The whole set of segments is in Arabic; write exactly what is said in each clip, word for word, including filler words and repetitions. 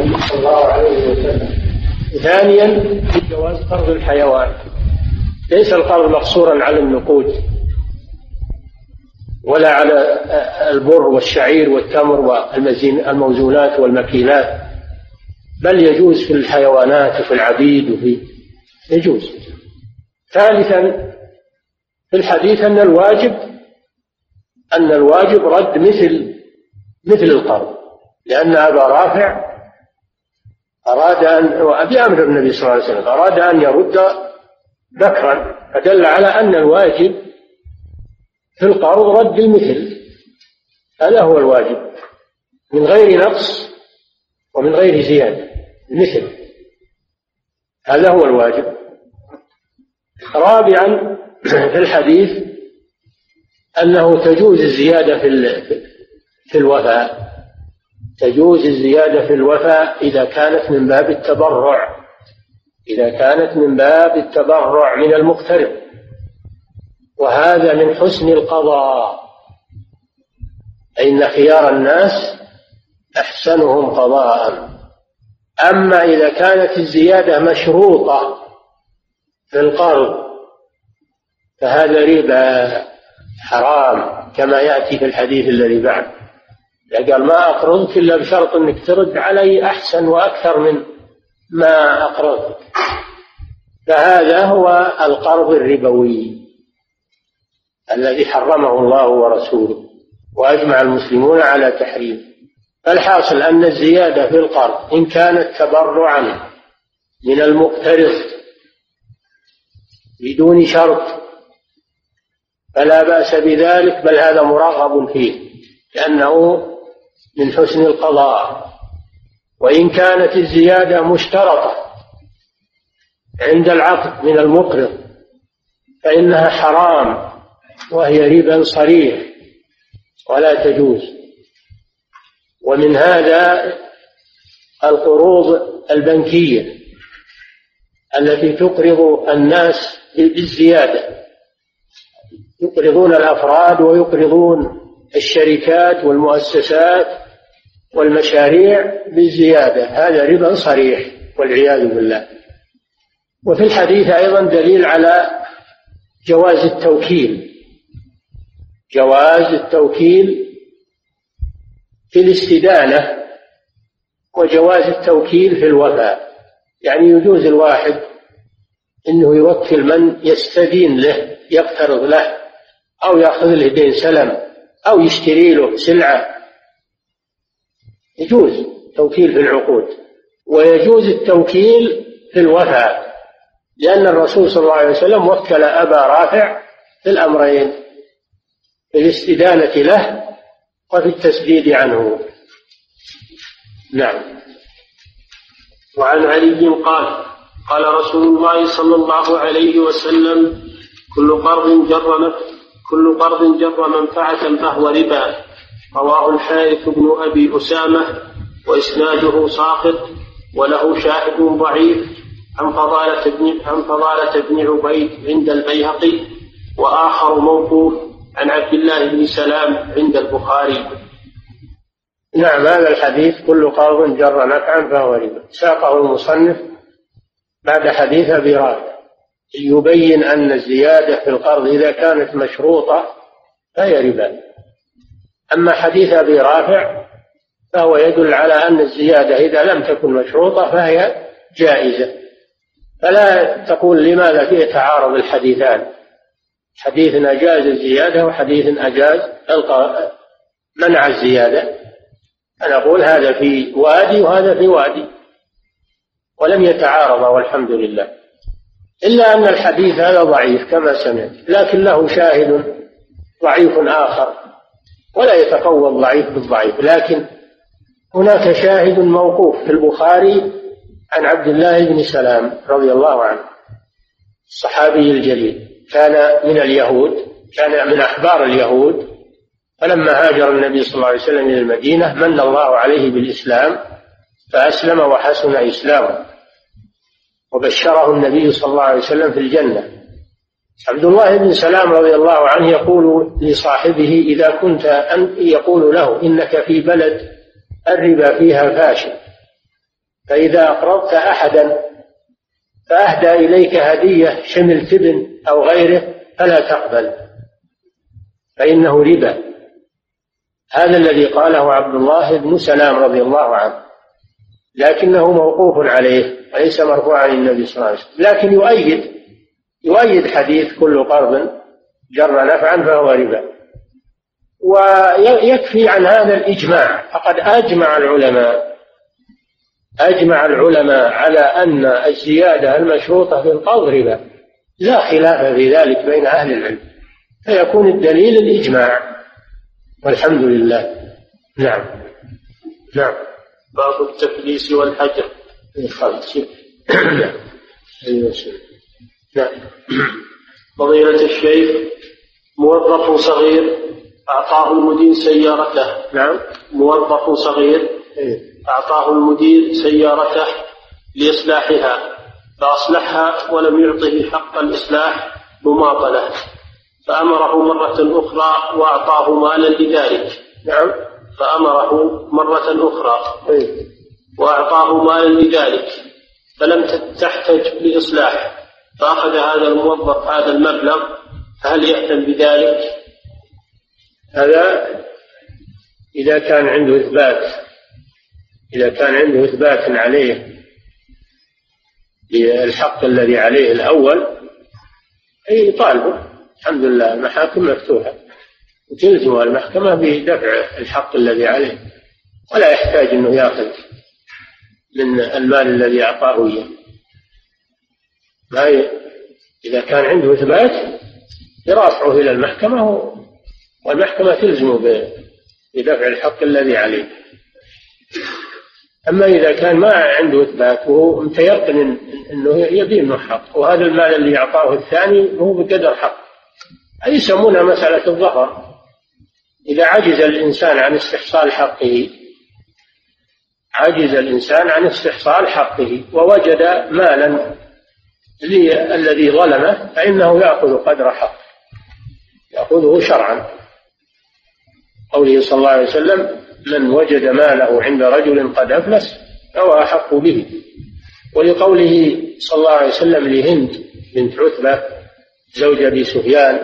النبي صلى الله عليه وسلم. ثانيا جواز قرض الحيوان، ليس القرض مقصورا على النقود ولا على البر والشعير والتمر والموزونات والمكيلات، بل يجوز في الحيوانات وفي العبيد وفي يجوز. ثالثا في الحديث أن الواجب أن الواجب رد مثل مثل القرض، لأن أبا رافع أراد أن بأمر النبي صلى الله عليه وسلم أراد أن يرد بكرا، فدل على أن الواجب في القرض رد المثل، هذا هو الواجب من غير نقص ومن غير زيادة، المثل هذا هو الواجب. رابعا في الحديث أنه تجوز الزيادة في في الوفاء، تجوز الزيادة في الوفاء إذا كانت من باب التبرع، إذا كانت من باب التبرع من المقترض، وهذا من حسن القضاء، إن خيار الناس أحسنهم قضاء. أما إذا كانت الزيادة مشروطة في القرض فهذا ربا حرام، كما يأتي في الحديث الذي بعد، قال ما أقرضك إلا بشرط أنك ترد علي أحسن وأكثر من ما أقرضك، فهذا هو القرض الربوي الذي حرمه الله ورسوله وأجمع المسلمون على تحريمه. فالحاصل أن الزيادة في القرض إن كانت تبرعا من المقترض بدون شرط فلا بأس بذلك، بل هذا مرغب فيه لأنه من حسن القضاء. وإن كانت الزيادة مشترطة عند العقد من المقرض فإنها حرام، وهي ربا صريح ولا تجوز. ومن هذا القروض البنكية التي تقرض الناس بالزيادة، يقرضون الأفراد ويقرضون الشركات والمؤسسات والمشاريع بالزيادة، هذا ربا صريح والعياذ بالله. وفي الحديث أيضا دليل على جواز التوكيل، جواز التوكيل في الاستدانة وجواز التوكيل في الوفاء، يعني يجوز الواحد أنه يوكل من يستدين له، يقترض له أو يأخذ له دين سلم أو يشتري له سلعة، يجوز توكيل في العقود. ويجوز التوكيل في الوفاء، لأن الرسول صلى الله عليه وسلم وكل أبا رافع في الأمرين، في الاستدانة له وفي التسديد عنه. نعم. وعن علي قال قال رسول الله صلى الله عليه وسلم كل قرض جر كل قرض جر منفعة فهو ربا، رواه الحارث بن أبي أسامة وإسناده ساقط وله شاهد ضعيف عن فضالة بن عن فضالة بن عبيد عند البيهقي، وآخر موقوف عن عبد الله بن سلام عند البخاري. نعم، هذا الحديث كل قرض جر نفعا فهو ربا ساقه المصنف بعد حديث أبي رافع، يبين أن الزيادة في القرض إذا كانت مشروطة فهي ربا. أما حديث أبي رافع فهو يدل على أن الزيادة إذا لم تكن مشروطة فهي جائزة، فلا تقول لماذا فيه تعارض الحديثان، حديث أجاز الزيادة وحديث أجاز منع الزيادة، أنا أقول هذا في وادي وهذا في وادي، ولم يتعارض والحمد لله. إلا أن الحديث هذا ضعيف كما سمعت، لكن له شاهد ضعيف آخر، ولا يتقوى الضعيف بالضعيف، لكن هناك شاهد موقوف في البخاري عن عبد الله بن سلام رضي الله عنه الصحابي الجليل، كان من اليهود، كان من أحبار اليهود، فلما هاجر النبي صلى الله عليه وسلم إلى المدينة من الله عليه بالإسلام فأسلم وحسن إسلامه، وبشره النبي صلى الله عليه وسلم في الجنة. عبد الله بن سلام رضي الله عنه يقول لصاحبه إذا كنت أن يقول له إنك في بلد الربا فيها فاشل فإذا أقرضت أحدا فأهدى إليك هدية شمل تبن أو غيره فلا تقبل، فإنه ربا. هذا الذي قاله عبد الله بن سلام رضي الله عنه، لكنه موقوف عليه وليس مرفوعا للنبي صلى الله عليه وسلم، لكن يؤيد يؤيد حديث كل قرض جر نفعا فهو ربا. ويكفي عن هذا الإجماع، فقد أجمع العلماء أجمع العلماء على أن الزيادة المشروطة في القرض ربا، لا خلاف في ذلك بين أهل العلم، فيكون الدليل الإجماع والحمد لله. نعم نعم باب التفليس والحجر. نعم. فضيلة الشيخ، موظف صغير أعطاه المدير سيارته نعم موظف صغير أعطاه المدير سيارته لإصلاحها، فأصلحها ولم يعطه حق الإصلاح مماطلة، فأمره مرة أخرى وأعطاه مالا لذلك نعم فأمره مرة أخرى وأعطاه مالا لذلك فلم تحتج لإصلاح، فأخذ هذا الموظف هذا المبلغ، فهل يحتم بذلك؟ هذا إذا كان عنده إثبات إذا كان عنده إثبات عليه للحق الذي عليه الأول أي طالبه. الحمد لله المحاكم مفتوحة وتلزمها المحكمة بدفع الحق الذي عليه، ولا يحتاج أنه يأخذ من المال الذي أعطاه إياه. إذا كان عنده إثبات يرافعه إلى المحكمة والمحكمة تلزمه بدفع الحق الذي عليه. أما إذا كان ما عنده إثبات وهو متيقن أنه يبي منه حق، وهذا المال اللي أعطاه الثاني هو بقدر حق، أي يسمونها مسألة الظهر. إذا عجز الإنسان عن استحصال حقه عجز الإنسان عن استحصال حقه ووجد مالا الذي ظلمه، فإنه يأخذ قدر حق يأخذه شرعا. قوله صلى الله عليه وسلم: من وجد ماله عند رجل قد أفلس فهو أحق به. ولقوله صلى الله عليه وسلم لهند بنت عتبة زوج أبي سفيان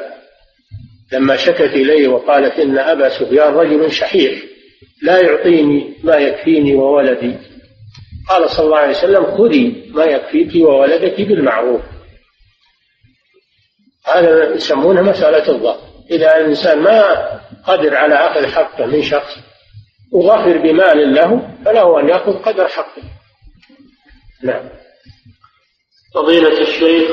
لما شكت إليه وقالت: إن أبا سفيان رجل شحيح لا يعطيني ما يكفيني وولدي، قال صلى الله عليه وسلم: خذي ما يكفيك وولدك بالمعروف. هذا يسمونه مسألة الظهر. إذا الإنسان ما قدر على أخذ حقه من شخص وظفر بمال له، فله أن يأخذ قدر حقه. نعم. فضيلة الشيخ،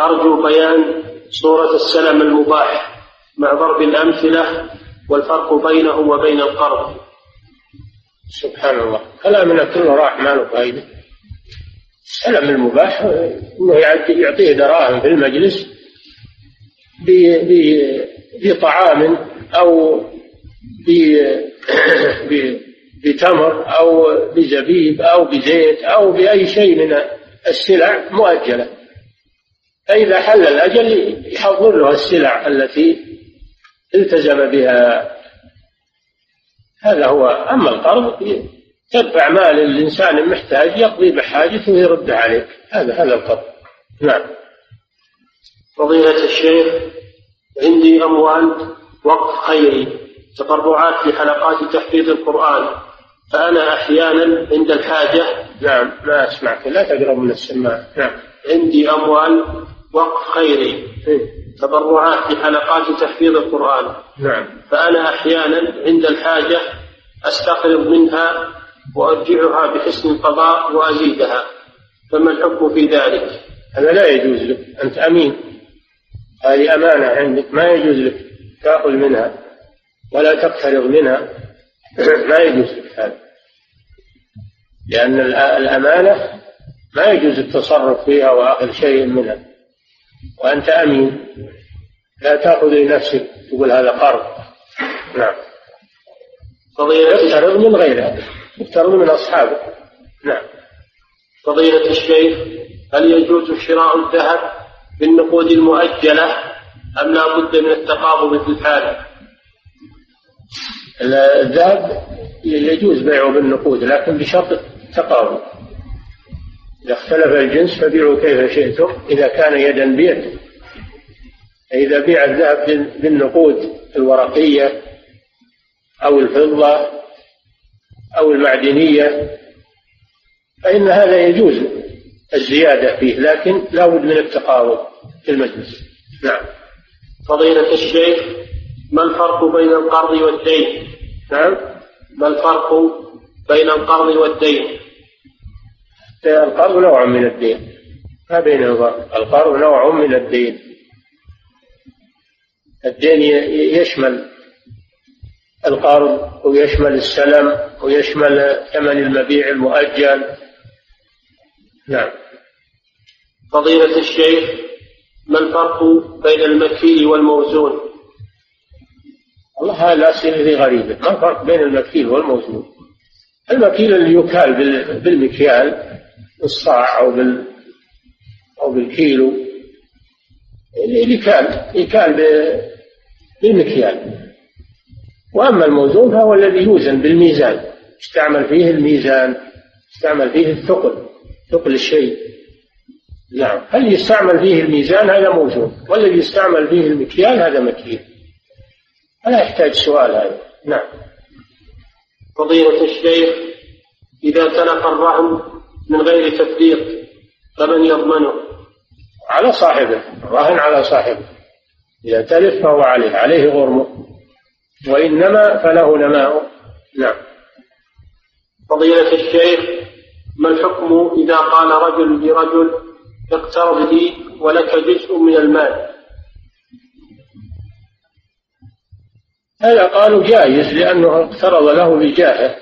أرجو بيان صورة السلم المباح مع ضرب الأمثلة والفرق بينه وبين القرض. سبحان الله، كلامنا كله راح ماله فايدة. السلم المباح إنه يعطيه دراهم في المجلس بطعام أو بتمر أو بزبيب أو بزيت أو بأي شيء من السلع مؤجلة، فإذا حل الأجل يحضر له السلع التي التزم بها. هذا هو. أما القرض تدفع مال الإنسان المحتاج يقضي بحاجته ويرد عليك، هذا هذا القرض. نعم. فضيلة الشيخ، عندي أموال وقف خيري تبرعات في حلقات تحفيظ القرآن، فأنا أحيانا عند الحاجة نعم ما أسمعك لا تقرب من السماعة. نعم. عندي أموال وقف خيري تبرعات في حلقات تحفيظ القرآن نعم فأنا أحيانا عند الحاجة أستقرض منها وأرجعها بحسن القضاء وأزيدها، فما الحكم في ذلك؟ هذا لا يجوز لك، أنت أمين، هذه أمانة عندك، ما يجوز لك تأخذ منها ولا تقترض منها، ما يجوز لك هذا، لأن الأمانة ما يجوز التصرف فيها وأخذ شيء منها، وأنت أمين، لا تأخذ لنفسك تقول هذا قرض. نعم. اقترض من غيرك، اقترض من أصحابك. نعم. فضيلة الشيخ، هل يجوز شراء الذهب بالنقود المؤجلة أم لا بد من التقابض في الحال؟ الذهب يجوز بيعه بالنقود لكن بشرط التقابض. إذا اختلف الجنس فبيعوا كيف شئتم إذا كان يدا بيد. إذا بيع الذهب بالنقود الورقية أو الفضة أو المعدنية فإن هذا يجوز الزيادة فيه، لكن لا بد من التقارب في المجلس. نعم. فضيلة الشيخ، ما الفرق بين القرض والدين؟ نعم. ما الفرق بين القرض والدين؟ القرض نوع من الدين، ما بين القرض نوع من الدين. الدين يشمل القرض ويشمل السلم ويشمل ثمن المبيع المؤجل. نعم. فضيلة الشيخ، ما الفرق بين المكي والموزون؟ والله الأسئلة دي غريبة. ما الفرق بين المكيل والموزون؟ المكيل اللي يكال بالمكيال بالصاع أو بال أو بالكيلو، اللي يكال يكال بالمكيال. وأما الموزون فهو الذي يوزن بالميزان، استعمل فيه الميزان، استعمل فيه الثقل، ثقل الشيء. نعم. هل يستعمل فيه الميزان هذا موزون، والذي يستعمل فيه المكيال هذا مكيل. لا يحتاج سؤال هذا. نعم. فضيلة الشيخ، إذا تلف الرهن من غير تفريط فمن يضمنه؟ على صاحبه، الرهن على صاحبه. إذا تلف فهو عليه، عليه غرمه، وإنما فله نماؤه. نعم. فضيلة الشيخ، ما الحكم إذا قال رجل لرجل اقترض لي ولك جزء من المال؟ هذا قالوا جائز، لأنه اقترض له بجاهه،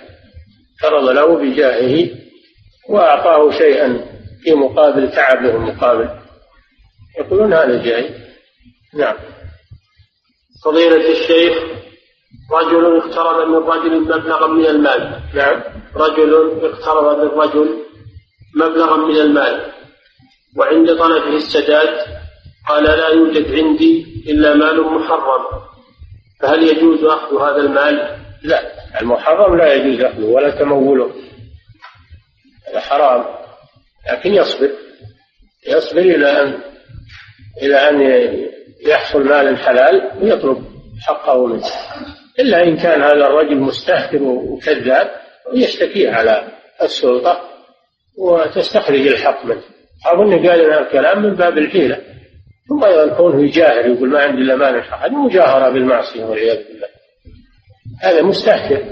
اقترض له بجاهه وأعطاه شيئا في مقابل تعبه المقابل، يقولون هذا جائز. نعم. فضيلة الشيخ، رجل اقترض من رجل مبلغا من المال. نعم. رجل اقترض من رجل مبلغا من المال، وعند طلبه السداد قال لا يوجد عندي إلا مال محرم، فهل يجوز أخذ هذا المال؟ لا، المحرم لا يجوز أخذه ولا تموله، هذا حرام. لكن يصبر يصبر إلى أن إلى أن يحصل مال حلال ويطلب حقه منه، إلا إن كان هذا الرجل مستهتر وكذاب ويشتكيه على السلطة وتستخرج الحق منه. أظن قال لنا الكلام من باب الحيلة، ثم يكون يجاهر يقول ما عندي إلا مال الحق، هذه مجاهرة بالمعصية والعياذ بالله، هذا مستهتر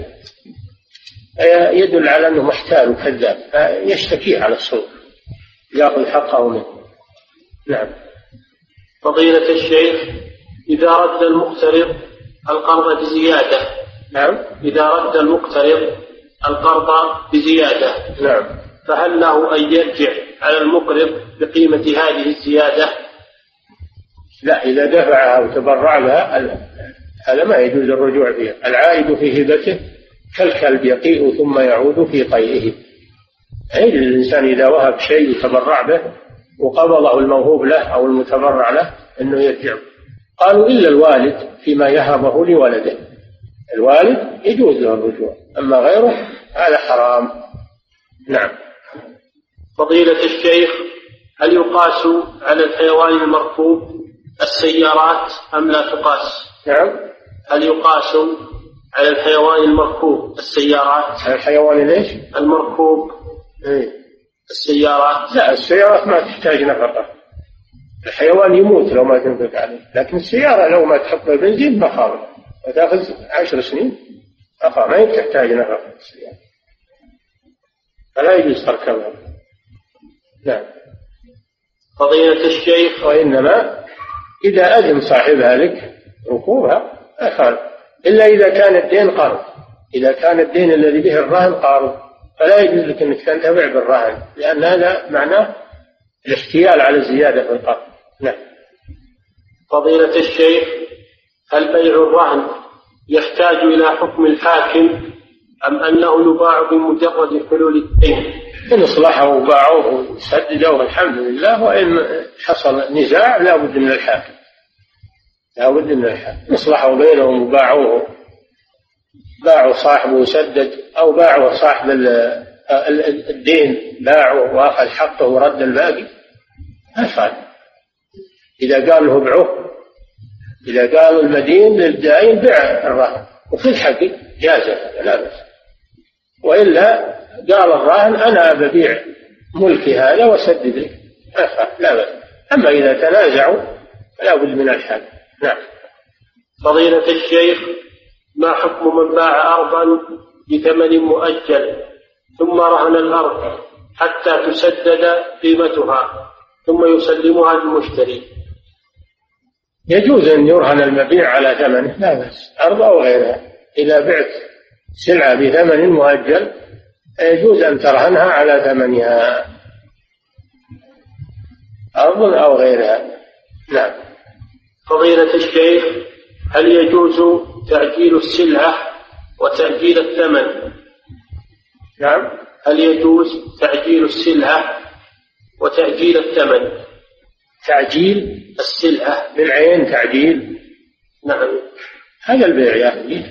يدل على أنه محتال وكذاب، يشتكيه على السلطة يأخذ حقه منه. نعم. فضيلة الشيخ، إذا رد المقترض القرض بزيادة. نعم. إذا رد المقترض القرض بزيادة. نعم. فهل له أن يرجع على المقرض بقيمة هذه الزيادة؟ لا، إذا دفعها وتبرع لها هذا ما يجوز الرجوع فيها. العائد في هبته كالكلب يقيء ثم يعود في قيئه. أي الإنسان إذا وهب شيء وتبرع به وقبضه الموهوب له أو المتبرع له أنه يرجع. قالوا إلا الوالد فيما يهبه لولده، الوالد يجوز له الرجوع، أما غيره هذا حرام. نعم. فضيلة الشيخ، هل يقاس على الحيوان المركوب السيارات أم لا تقاس؟ نعم. هل يقاس على الحيوان المركوب السيارات؟ على الحيوان ليش؟ المركوب. إيه؟ السيارات. لا، السيارات ما تحتاج نفقة، الحيوان يموت لو ما تنفق عليه، لكن السيارة لو ما تحط البنزين بخارج وتأخذ عشر سنين أخا، ما تحتاج نفقة السيارة، فلا يجوز تركبها. نعم. فضيلة الشيخ، وإنما إذا أذن صاحبها لك ركوبها أخذ، إلا إذا كان الدين قرض، إذا كان الدين الذي به الرهن قرض فلا يجوز لك أنك تنتفع بالرهن، لأن هذا معناه الاحتيال على الزيادة في القرض. نعم. فضيلة الشيخ، هل بيع الرهن يحتاج إلى حكم الحاكم أم أنه يباع بمجرد حلول الدين؟ إن اصلحه وباعوه وسددوه الحمد لله، وإن حصل نزاع لا بد من الحاكم، لا بد من الحاكم. اصلحوا بينهم وباعوه، باعوا صاحبه وسدد، أو باعوا صاحب الدين باعه واخذ حقه ورد الباقي؟ ما يفعل. اذا قال له ابيعوه، اذا قالوا المدين للدائن بيع الراهن وفي الحقي جازه لا باس، والا قال الراهن انا ببيع ملكي هذا واسدد لك، ما يفعل لا باس. اما اذا تنازعوا فلا بد من الحل. نعم. فضيلة الشيخ، ما حكم من باع أرضا بثمن مؤجل ثم رهن الأرض حتى تسدد قيمتها ثم يسلمها للمشتري؟ يجوز أن يرهن المبيع على ثمنه، لا بأس، أرض أو غيرها. إذا بعت سلعة بثمن مؤجل يجوز أن ترهنها على ثمنها، أرض أو غيرها. نعم. فضيلة الشيخ، هل يجوز تأجيل السلعة وتأجيل الثمن؟ نعم. هل يجوز تأجيل السلعة وتأجيل الثمن؟ تعجيل السلعة بالعين تعجيل. نعم. هذا البيع يا أخي،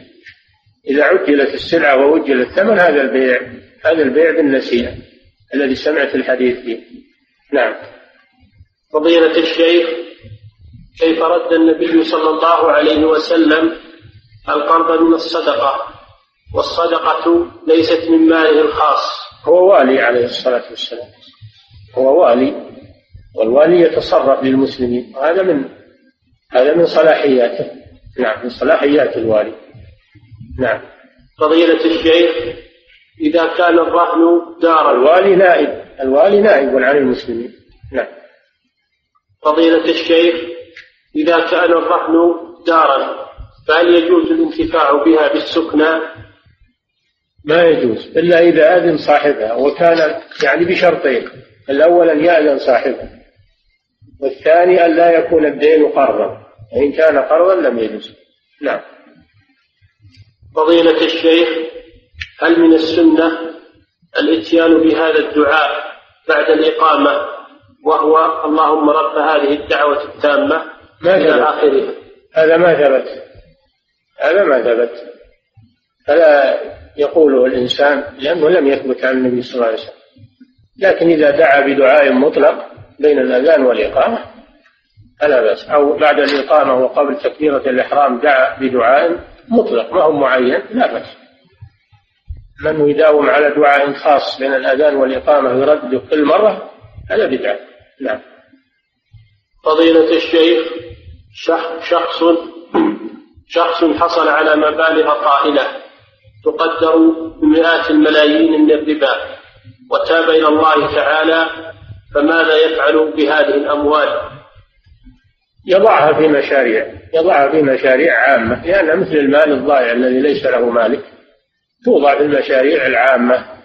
إذا عجلت السلعة ووجل الثمن هذا البيع، هذا البيع بالنسيئة الذي سمعت الحديث فيه. نعم. فضيلة الشيخ، كيف رد النبي صلى الله عليه وسلم القرض من الصدقة والصدقة ليست من ماله الخاص؟ هو والي عليه الصلاة والسلام، هو والي، والوالي يتصرف للمسلمين، هذا من هذا من صلاحياته. نعم، من صلاحيات الوالي. نعم. فضيلة الشيخ، إذا كان الرهن دار الوالي نائب، الوالي نائب عن المسلمين. نعم. فضيلة الشيخ، إذا كان الرهن دارا فهل يجوز الانتفاع بها بالسكنى؟ ما يجوز إلا إذا أذن صاحبها، وكان يعني بشرطين: الأول أن يأذن صاحبها، والثاني أن لا يكون الدين قرضا، فإن كان قرضا لم يجوز. نعم. فضيلة الشيخ، هل من السنة الاتيان بهذا الدعاء بعد الإقامة وهو اللهم رب هذه الدعوة التامة؟ ما ثبت هذا، ما ثبت هذا، ما ثبت، فلا يقوله الإنسان لأنه لم يثبت عن النبي صلى الله عليه وسلم. لكن إذا دعا بدعاء مطلق بين الأذان والإقامة فلا بأس، أو بعد الإقامة وقبل تكبيرة الإحرام دعا بدعاء مطلق ما هو معين لا بأس. من يداوم على دعاء خاص بين الأذان والإقامة يرد كل مرة هذا بدعة. نعم. فضيلة الشيخ، شخص شخص حصل على مبالغ طائلة تقدر بمئات الملايين من الربا وتاب إلى الله تعالى، فماذا يفعل بهذه الأموال؟ يضعها في مشاريع، يضعها في مشاريع عامة، لأن يعني مثل المال الضائع الذي ليس له مالك توضع في المشاريع العامة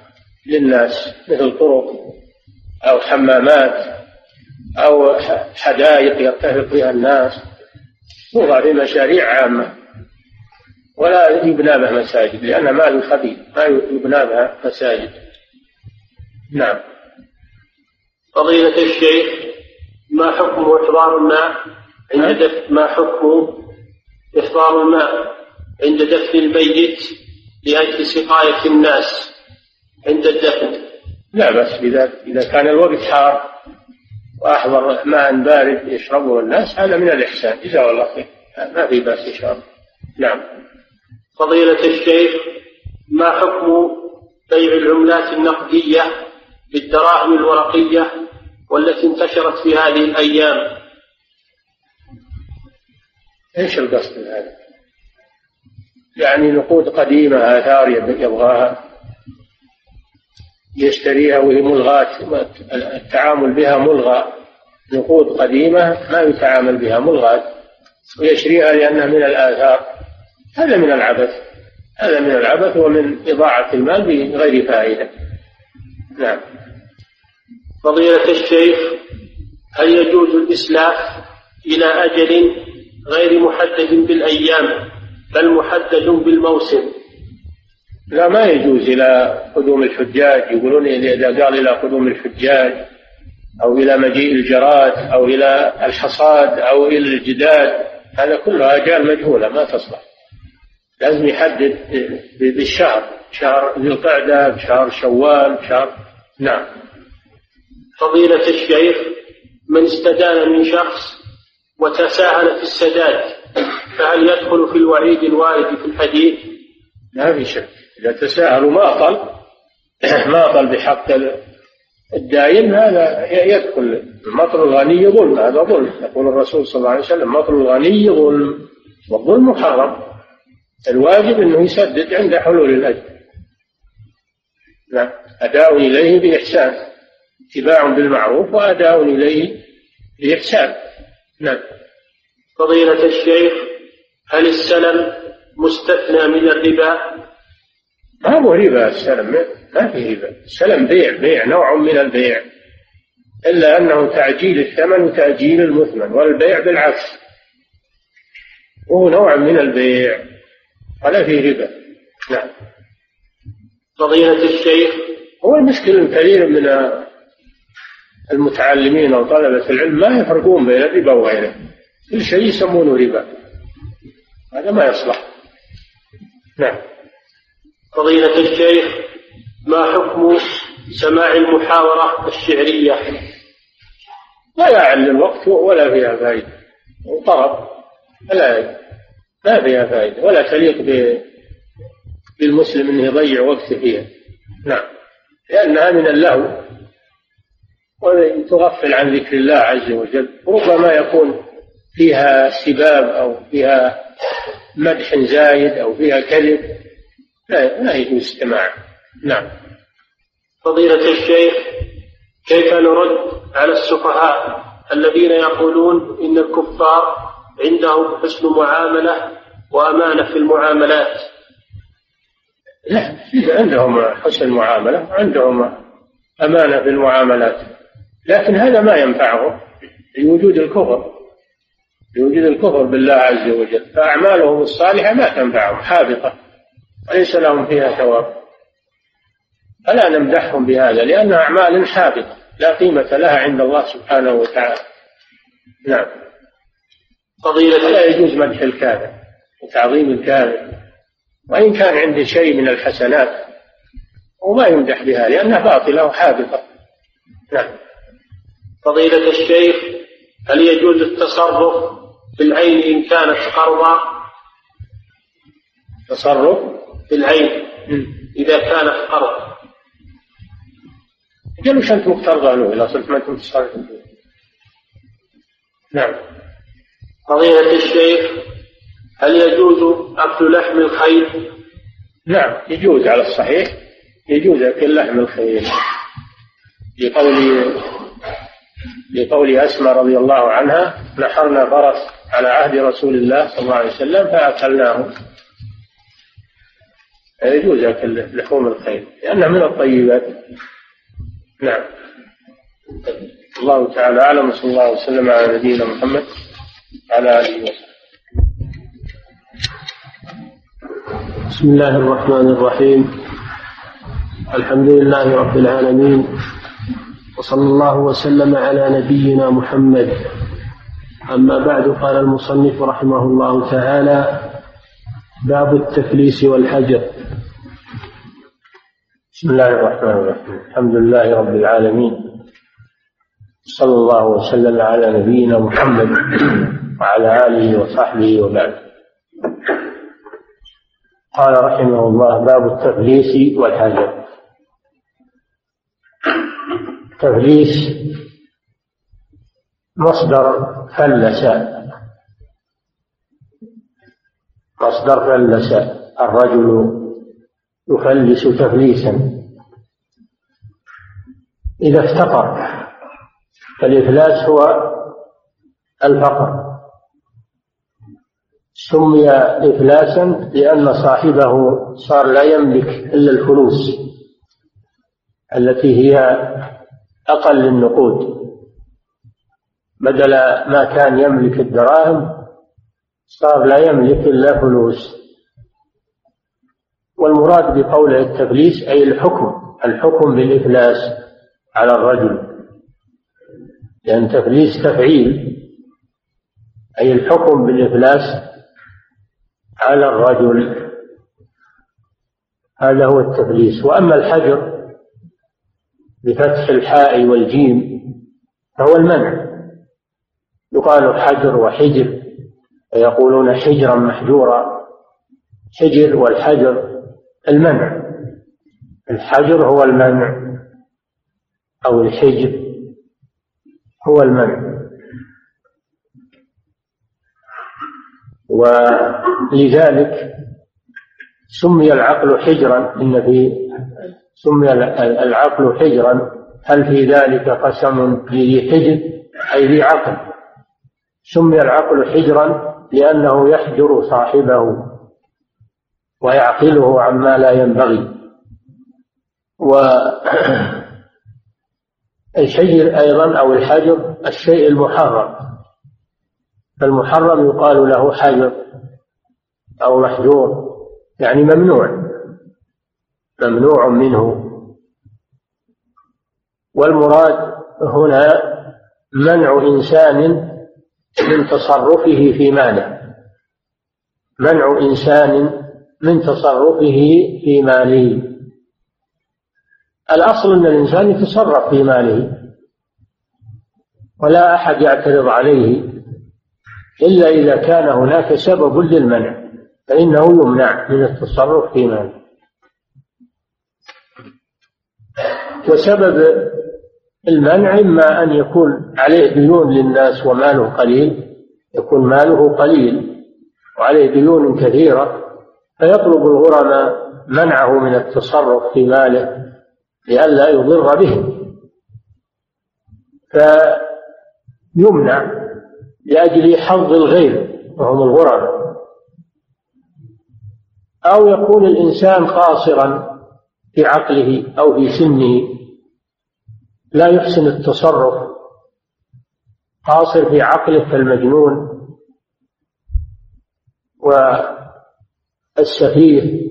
للناس، مثل طرق أو حمامات أو حدائق يرتفق بها الناس، توضع في مشاريع عامة، ولا يبنى بها مساجد لأن مال الخبيث ما يبنى بها مساجد. نعم. فضيلة الشيخ، ما حكم إحضار الماء عند دفن ما حكم إحضار الماء عند دفن الميت لأجل سقاية الناس عند الدفن؟ لا بأس بذلك إذا كان الوقت حار وأحضر ماء بارد يشربه الناس، هذا من الإحسان، جزاه الله خير، ما في بأس إن شاء الله. نعم. فضيلة الشيخ، ما حكم بيع العملات النقدية بالدراهم الورقية والتي انتشرت في هذه الأيام؟ إيش القصد من هذا؟ يعني نقود قديمة آثار يبغاها يشتريها وهي ملغاة، التعامل بها ملغى، نقود قديمة ما يتعامل بها ملغاة ويشريها لأنها من الآثار، هذا من العبث، هذا من العبث ومن إضاعة المال بغير فائدة. نعم. فضيلة الشيخ، هل يجوز الإسلاف إلى أجل غير محدد بالأيام بل محدد بالموسم؟ لا، ما يجوز إلى قدوم الحجاج، يقولون إذا قال إلى قدوم الحجاج أو إلى مجيء الجراد أو إلى الحصاد أو إلى الجداد، هذا كلها أجال مجهولة ما تصلح، لازم يحدد بالشهر، شهر ذي القعدة، بشهر شوال، بشهر. نعم. فضيلة الشيخ، من استدان من شخص وتساهل في السداد فهل يدخل في الوعيد الوارد في الحديث؟ لا في شك، إذا تساهلوا ما أقل ما أقل بحق الدائم هذا يدخل. مطل الغني ظلم، هذا ظلم، يقول الرسول صلى الله عليه وسلم مطل الغني ظلم، والظلم حرام. الواجب أنه يسدد عند حلول الأجل. نعم، أداء إليه بإحسان، اتباع بالمعروف وأداء إليه بإحسان. نعم. فضيلة الشيخ، هل السلم مستثنى من الربا؟ ما هو ربا السلم، ما في ربا. السلم بيع، بيع نوع من البيع، إلا أنه تعجيل الثمن وتأجيل المثمن، والبيع بالعكس وهو نوع من البيع ولا فيه ربا. نعم. فضيلة الشيخ، هو المشكلة الكثير من المتعلمين أو طلبة العلم ما يفرقون بين الربا وغيره، كل شيء يسمونه ربا، هذا ما يصلح. نعم. فضيلة الشيخ، ما حكم سماع المحاورة الشعرية؟ لا يعل الوقت ولا فيها فائدة، وطرب لا ما فيها فائدة، ولا تليق بالمسلم أنه يضيع وقته فيها. نعم، لأنها من اللهو وتغفل عن ذكر الله عز وجل، ربما يكون فيها سباب أو فيها مدح زايد أو فيها كذب، لا يجوز استماع. نعم. فضيلة الشيخ، كيف نرد على السفهاء الذين يقولون إن الكفار عندهم حسن معاملة وأمانة في المعاملات؟ لا، عندهم حسن معاملة، عندهم أمانة في المعاملات، لكن هذا ما ينفعهم لوجود الكفر، لوجود الكفر بالله عز وجل، فأعمالهم الصالحة ما تنفعهم، حابطة وليس لهم فيها ثواب. فلا نمدحهم بهذا لأنها أعمال حابطة لا قيمة لها عند الله سبحانه وتعالى. نعم. فلا يجوز مدح الكافر وتعظيم الكافر، وإن كان عنده شيء من الحسنات وما يمدح بها لأنها باطلة وحابطة. نعم. فضيلة الشيخ، هل يجوز التصرف في العين إن كانت قرضا؟ تصرف في العين إذا كانت قرض. قالوا مش أنتم مقترضة له إلا صرف ما أنتم تصرفون. نعم. فضيلة الشيخ، هل يجوز أكل لحم الخيل؟ نعم، يجوز على الصحيح، يجوز أكل لحم الخيل، لقول لقول أسماء رضي الله عنها نحرنا فرس على عهد رسول الله صلى الله عليه وسلم فأكلناه. يجوز أكل لحوم الخيل لأنها من الطيبات. نعم. الله تعالى أعلم، صلى الله عليه وسلم على نبينا محمد على آله وصحبه. بسم الله الرحمن الرحيم، الحمد لله رب العالمين، وصلى الله وسلم على نبينا محمد. أما بعد، قال المصنف رحمه الله تعالى: باب التفليس والحجر. بسم الله الرحمن الرحيم، الحمد لله رب العالمين، صلى الله وسلم على نبينا محمد وعلى آله وصحبه وبعد. قال رحمه الله: باب التفليس والحجر. التفليس مصدر فلس، مصدر فلس، الرجل يفلس تفليسا إذا افتقر، فالإفلاس هو الفقر. سمي إفلاسا لأن صاحبه صار لا يملك إلا الفلوس التي هي أقل النقود، بدل ما كان يملك الدراهم صار لا يملك إلا فلوس. والمراد بقوله التفليس أي الحكم، الحكم بالإفلاس على الرجل، لأن تفليس تفعيل، أي الحكم بالإفلاس على الرجل. هذا هو التثليث. وأما الحجر بفتح الحاء والجيم فهو المنع، يقال حجر وحجر، يقولون حجرا محجورا، حجر والحجر المنع، الحجر هو المنع أو الحجر هو المنع. ولذلك سمي العقل حجرا، إن في سمي العقل حجرا، هل في ذلك قسم لذي حجر، أي ذي عقل. سمي العقل حجرا لأنه يحجر صاحبه ويعقله عما لا ينبغي. والحجر أيضا أو الحجر الشيء المحرم، فالمحرم يقال له حجر أو محجور، يعني ممنوع، ممنوع منه. والمراد هنا منع إنسان من تصرفه في ماله، منع إنسان من تصرفه في ماله. الأصل أن الإنسان يتصرف في ماله ولا أحد يعترض عليه، إلا إذا كان هناك سبب للمنع فإنه يمنع من التصرف في ماله. وسبب المنع إما أن يكون عليه ديون للناس وماله قليل، يكون ماله قليل وعليه ديون كثيرة، فيطلب الغرماء منعه من التصرف في ماله لئلا يضر به، فيمنع لأجل حظ الغير وهم الغرماء. أو يكون الإنسان قاصرا في عقله أو في سنه لا يحسن التصرف، قاصر في عقله كالمجنون والسفيه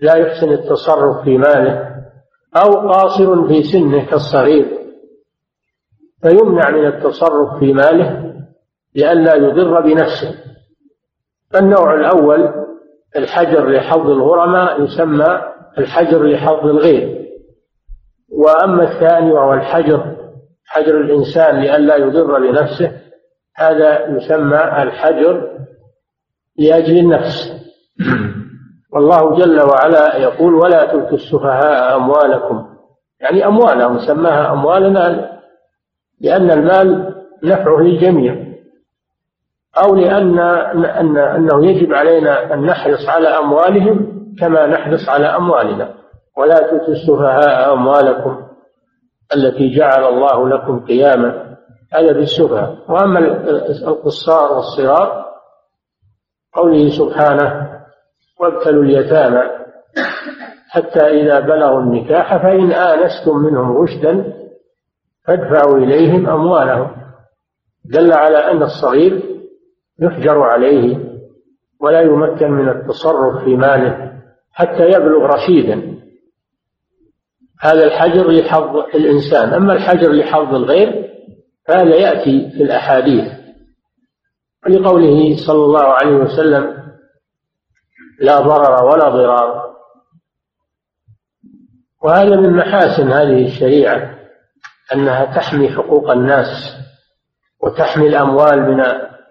لا يحسن التصرف في ماله، أو قاصر في سنه كالصغير فيمنع من التصرف في ماله لئلا يضر بنفسه. فالنوع الأول الحجر لحظ الغرماء يسمى الحجر لحظ الغير. وأما الثاني وهو الحجر حجر الإنسان لئلا يضر بنفسه، هذا يسمى الحجر لأجل النفس. والله جل وعلا يقول ولا تؤتوا السفهاء أموالكم، يعني أموالهم، سماها أموالنا لأن المال نفعه للجميع، أو لأن أن أنه يجب علينا أن نحرص على أموالهم كما نحرص على أموالنا. ولا تؤتوا السفهاء أموالكم التي جعل الله لكم قياما، هذا بالسفهاء. وأما القصار والصغار قوله سبحانه وابتلوا اليتامى حتى إذا بلغوا النكاح فإن آنستم منهم رشدا فادفعوا إليهم أموالهم، دل على أن الصغير يحجر عليه ولا يمكن من التصرف في ماله حتى يبلغ رشيدا، هذا الحجر لحظ الإنسان. أما الحجر لحظ الغير فهذا يأتي في الأحاديث، لقوله صلى الله عليه وسلم لا ضرر ولا ضرار، وهذا من محاسن هذه الشريعة أنها تحمي حقوق الناس وتحمي الأموال من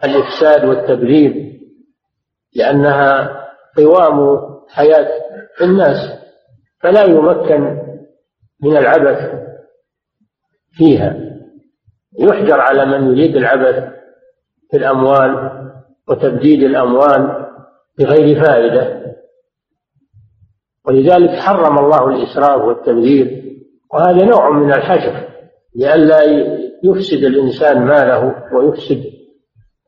الإفساد والتبذير، لأنها قوام حياة الناس فلا يمكن من العبث فيها، يحجر على من يريد العبث في الأموال وتبديل الأموال بغير فائدة. ولذلك حرم الله الإسراف والتبذير، وهذا نوع من الحجر لئلا يفسد الإنسان ماله ويفسد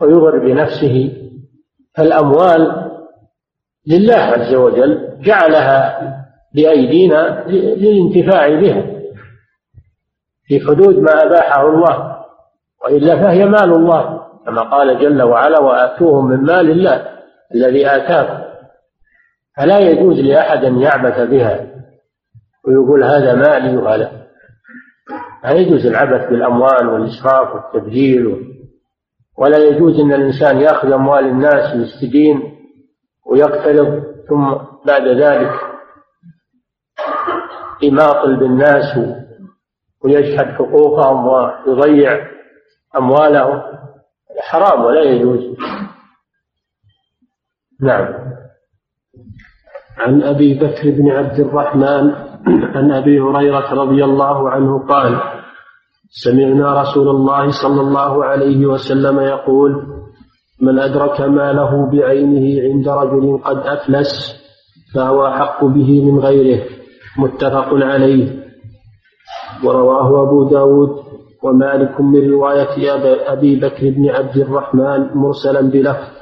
ويضر بنفسه. فالأموال لله عز وجل، جعلها بأيدينا للانتفاع بها في حدود ما أباحه الله، وإلا فهي مال الله كما قال جل وعلا وآتوهم من مال الله الذي آتاكم، فلا يجوز لأحد أن يعبث بها ويقول هذا مالي وهذا، لا يجوز العبث بالأموال والإسراف والتبذير. ولا يجوز أن الإنسان يأخذ أموال الناس ويستدين ويقترض ثم بعد ذلك يماطل بالناس ويجحد حقوقهم ويضيع أموالهم، حرام ولا يجوز. نعم. عن أبي بكر بن عبد الرحمن عن أبي هريرة رضي الله عنه قال: سمعنا رسول الله صلى الله عليه وسلم يقول: من أدرك ماله بعينه عند رجل قد أفلس فهو أحق به من غيره، متفق عليه. ورواه أبو داود ومالك من رواية أبي بكر بن عبد الرحمن مرسلا بلفظ: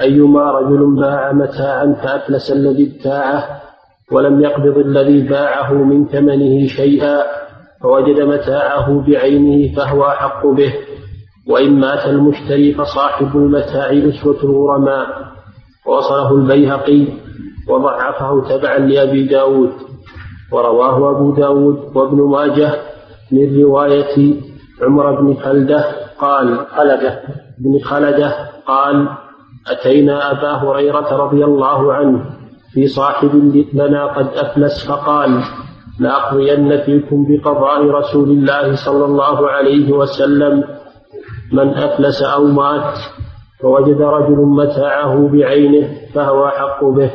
أيما رجل باع متاعا فأفلس الذي ابتاعه ولم يقبض الذي باعه من ثمنه شيئا فوجد متاعه بعينه فهو أحق به، وإن مات المشتري فصاحب المتاع أسوة غرماء. ووصله البيهقي وضعفه تبعا لأبي داود. ورواه أبو داود وابن ماجه من رواية عمر بن خلدة قال خلدة بن خلدة قال: أتينا أبا هريرة رضي الله عنه في صاحب لنا قد أفلس فقال: لأقضين فيكم بقضاء رسول الله صلى الله عليه وسلم من أفلس أو مات فوجد رجل متاعه بعينه فهو أحق به.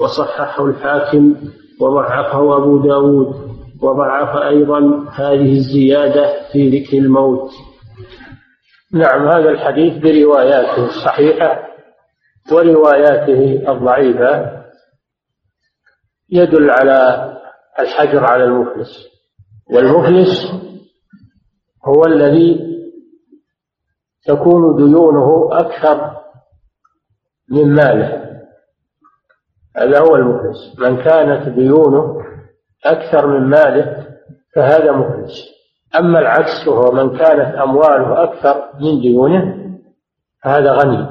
وصححه الحاكم وضعفه أبو داود، وضعف أيضا هذه الزيادة في ذكر الموت. نعم. هذا الحديث برواياته الصحيحة ورواياته الضعيفة يدل على الحجر على المفلس، والمفلس هو الذي تكون ديونه أكثر من ماله، هذا هو المفلس. من كانت ديونه أكثر من ماله فهذا مفلس. أما العكس هو من كانت أمواله أكثر من ديونه فهذا غني،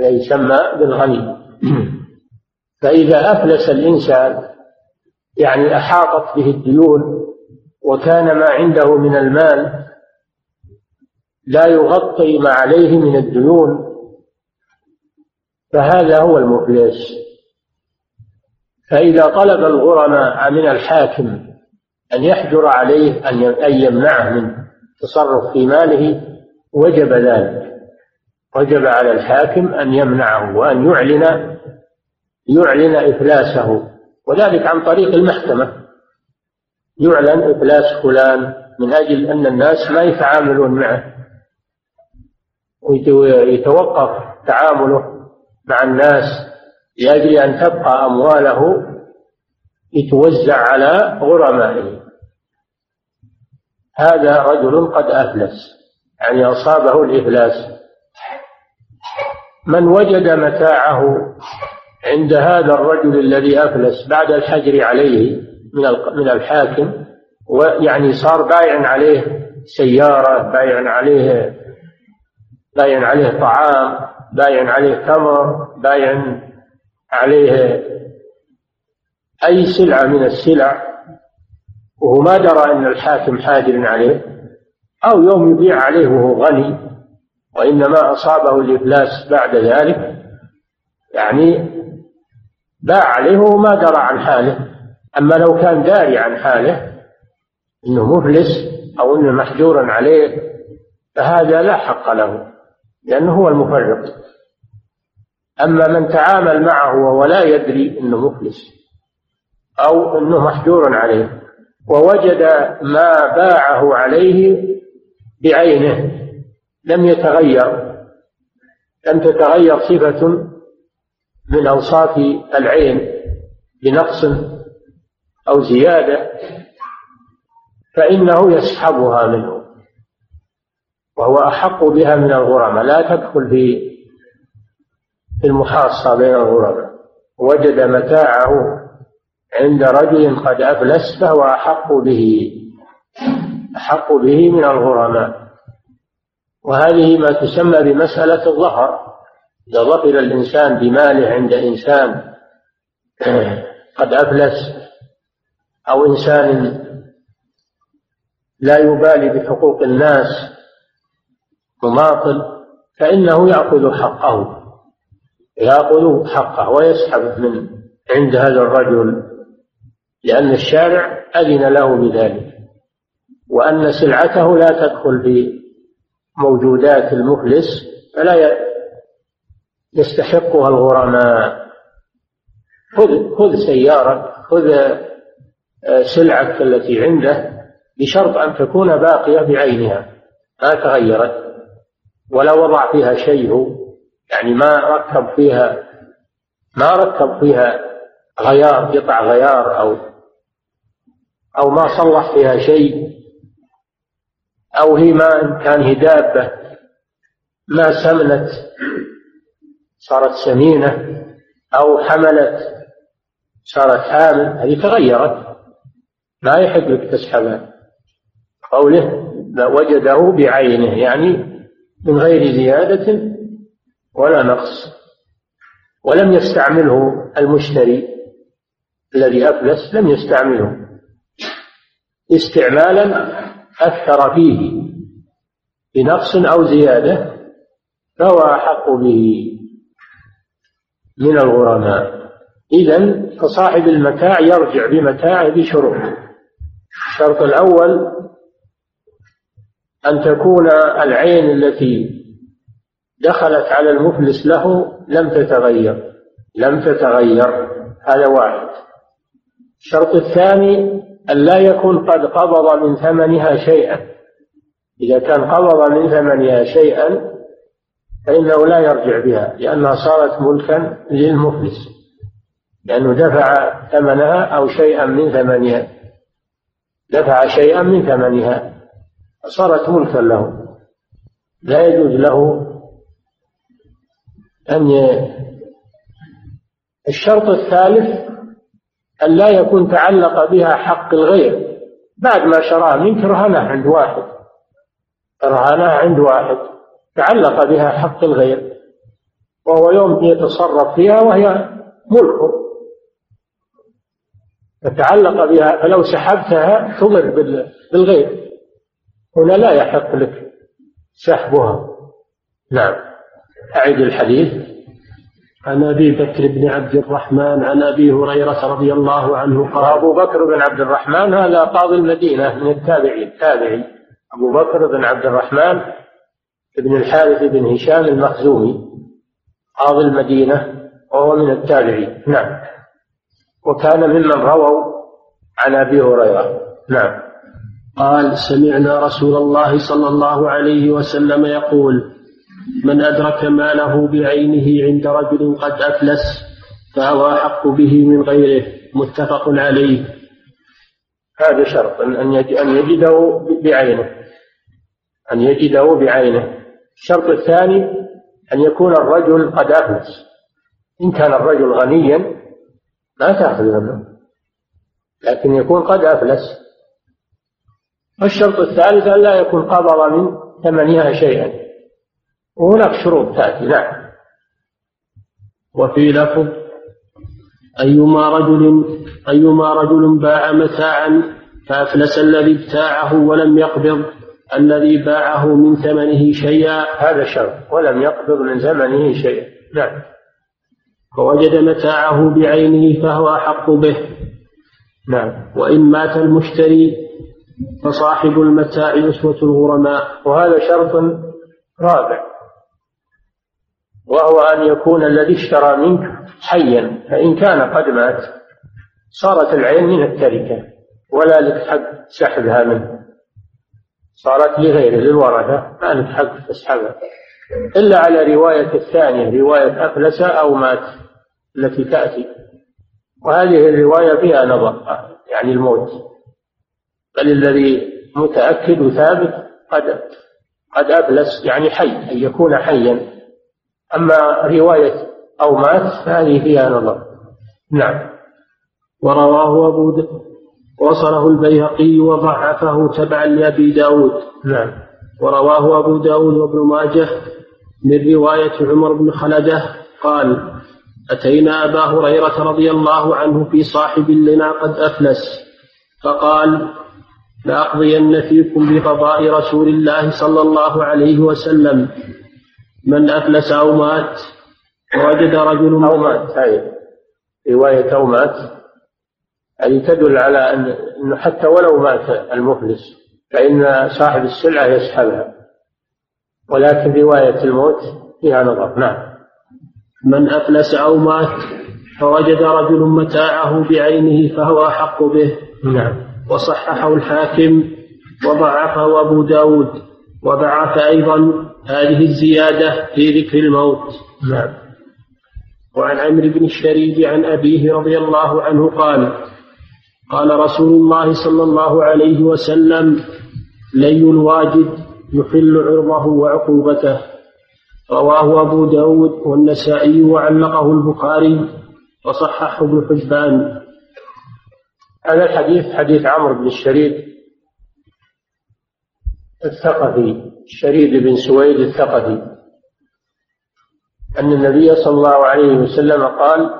يسمى بالغني. فإذا أفلس الإنسان يعني أحاطت به الديون وكان ما عنده من المال لا يغطي ما عليه من الديون فهذا هو المفلس. فإذا طلب الغرماء من الحاكم أن يحجر عليه أن يمنعه من تصرف في ماله وجب ذلك، وجب على الحاكم أن يمنعه وأن يعلن يعلن إفلاسه، وذلك عن طريق المحكمة، يعلن إفلاس فلان من أجل أن الناس ما يتعاملون معه ويتوقف تعامله مع الناس لأجل أن تبقى أمواله يتوزع على غرمائه. هذا رجل قد أفلس يعني أصابه الإفلاس. من وجد متاعه عند هذا الرجل الذي أفلس بعد الحجر عليه من الحاكم، ويعني صار بايع عليه سيارة، بايع عليه بايع عليه طعام، بايع عليه تمر، بايع عليه أي سلعة من السلع، وهو ما درى أن الحاكم حاجر عليه، أو يوم يبيع عليه وهو غني، وإنما أصابه الإفلاس بعد ذلك، يعني باع عليه وما درى عن حاله. أما لو كان داري عن حاله إنه مفلس أو إنه محجور عليه فهذا لا حق له لأنه هو المفرط. أما من تعامل معه ولا يدري إنه مفلس أو أنه محجور عليه ووجد ما باعه عليه بعينه لم يتغير، لم تتغير صفة من أوصاف العين بنقص أو زيادة فإنه يسحبها منه وهو أحق بها من الغرماء، لا تدخل في المحاصة بين الغرماء. وجد متاعه عند رجل قد أفلس فهو أحق به أحق به من الغرماء. وهذه ما تسمى بمسألة الظفر. إذا ظفر الإنسان بماله عند إنسان قد أفلس أو إنسان لا يبالي بحقوق الناس مماطل فإنه يأخذ حقه يأخذ حقه ويسحب من عند هذا الرجل، لأن الشارع أذن له بذلك، وأن سلعته لا تدخل في موجودات المفلس فلا يستحقها الغرماء. خذ, خذ سيارة، خذ سلعك التي عنده بشرط أن تكون باقية بعينها ما تغيرت، ولا وضع فيها شيء، يعني ما ركب فيها ما ركب فيها غيار، قطع غيار، أو أو ما صلح فيها شيء، أو هي ما كان هدابة ما سمنت صارت سمينة، أو حملت صارت حامل، هذه تغيرت ما يحق لك تسحبها. قوله وجده بعينه يعني من غير زيادة ولا نقص، ولم يستعمله المشتري الذي أفلس، لم يستعمله استعمالا أثر فيه بنقص أو زيادة فهو أحق به من الغرماء. إذن فصاحب المتاع يرجع بمتاعه بشروط: الشرط الأول أن تكون العين التي دخلت على المفلس له لم تتغير لم تتغير هذا واحد. الشرط الثاني أن لا يكون قد قبض من ثمنها شيئا، إذا كان قبض من ثمنها شيئا فإنه لا يرجع بها لأنها صارت ملكا للمفلس، لأنه دفع ثمنها أو شيئا من ثمنها، دفع شيئا من ثمنها صارت ملكا له، لا يجوز له أن ي... الشرط الثالث أن لا يكون تعلق بها حق الغير، بعد ما شراها منك رهنها عند واحد رهنها عند واحد تعلق بها حق الغير، وهو يوم يتصرف فيها وهي ملكه فتعلق بها، فلو سحبتها تضر بالغير، هنا لا يحق لك سحبها. نعم. أعيد الحديث. عن أبي بكر بن عبد الرحمن عن أبي هريرة رضي الله عنه قال. أبو بكر بن عبد الرحمن هذا قاضي المدينة من التابعين، التابعي أبو بكر بن عبد الرحمن بن الحارث بن هشام المخزومي قاضي المدينة وهو من التابعين. نعم. وكان ممن رووا عن أبي هريرة. نعم. قال: سمعنا رسول الله صلى الله عليه وسلم يقول: من أدرك ماله بعينه عند رجل قد أفلس فهو أحق به من غيره. متفق عليه. هذا شرط أن يجده بعينه، أن يجده بعينه. الشرط الثاني أن يكون الرجل قد أفلس. إن كان الرجل غنيا ما تأخذ منه، لكن يكون قد أفلس. والشرط الثالث أن لا يكون قبض من ثمنها شيئا، وهناك شروط تأتي. نعم. وفي لفظ: أيما رجل أيما رجل باع متاعا فأفلس الذي ابتاعه ولم يقبض الذي باعه من ثمنه شيئا. هذا شرط، ولم يقبض من ثمنه شيئا. نعم. فوجد متاعه بعينه فهو أحق به. نعم. وإن مات المشتري فصاحب المتاع أسوة الغرماء. وهذا شرط رابع، وهو أن يكون الذي اشترى منك حيا، فإن كان قد مات صارت العين من التركة ولا لك حق سحبها منه، صارت لغيره للورثة ما لك حق تسحبها، إلا على رواية الثانية، رواية أفلس أو مات التي تأتي، وهذه الرواية فيها نظر، يعني الموت، بل الذي متأكد وثابت قد قد أفلس يعني حي، أن يكون حيا. أما رواية أو مات فهذه فيها نظر. نعم. ورواه أبو داود وصله البيهقي وضعفه تبعا لأبي داود. نعم. ورواه أبو داود وابن ماجه من رواية عمر بن خلدة قال: أتينا أبا هريرة رضي الله عنه في صاحب لنا قد أفلس فقال: لأقضين فيكم بقضاء رسول الله صلى الله عليه وسلم، من أفلس أو مات ووجد رجل أو مات. هذه رواية أو مات يعني تدل على أنه حتى ولو مات المفلس فإن صاحب السلعة يسحبها، ولكن رواية الموت فيها نظر. نعم. من أفلس أو مات فوجد رجل متاعه بعينه فهو أحق به. نعم. وصححه الحاكم وضعفه أبو داود، وضعف أيضا هذه الزيادة في ذكر الموت. نعم. وعن عمرو بن الشريد عن أبيه رضي الله عنه قال قال رسول الله صلى الله عليه وسلم: لي الواجد يحل عرضه وعقوبته. رواه أبو داود والنسائي وعلقه البخاري وصححه ابن حبان. هذا الحديث حديث عمرو بن الشريد الثقفي، الشريد بن سويد الثقفي، أن النبي صلى الله عليه وسلم قال: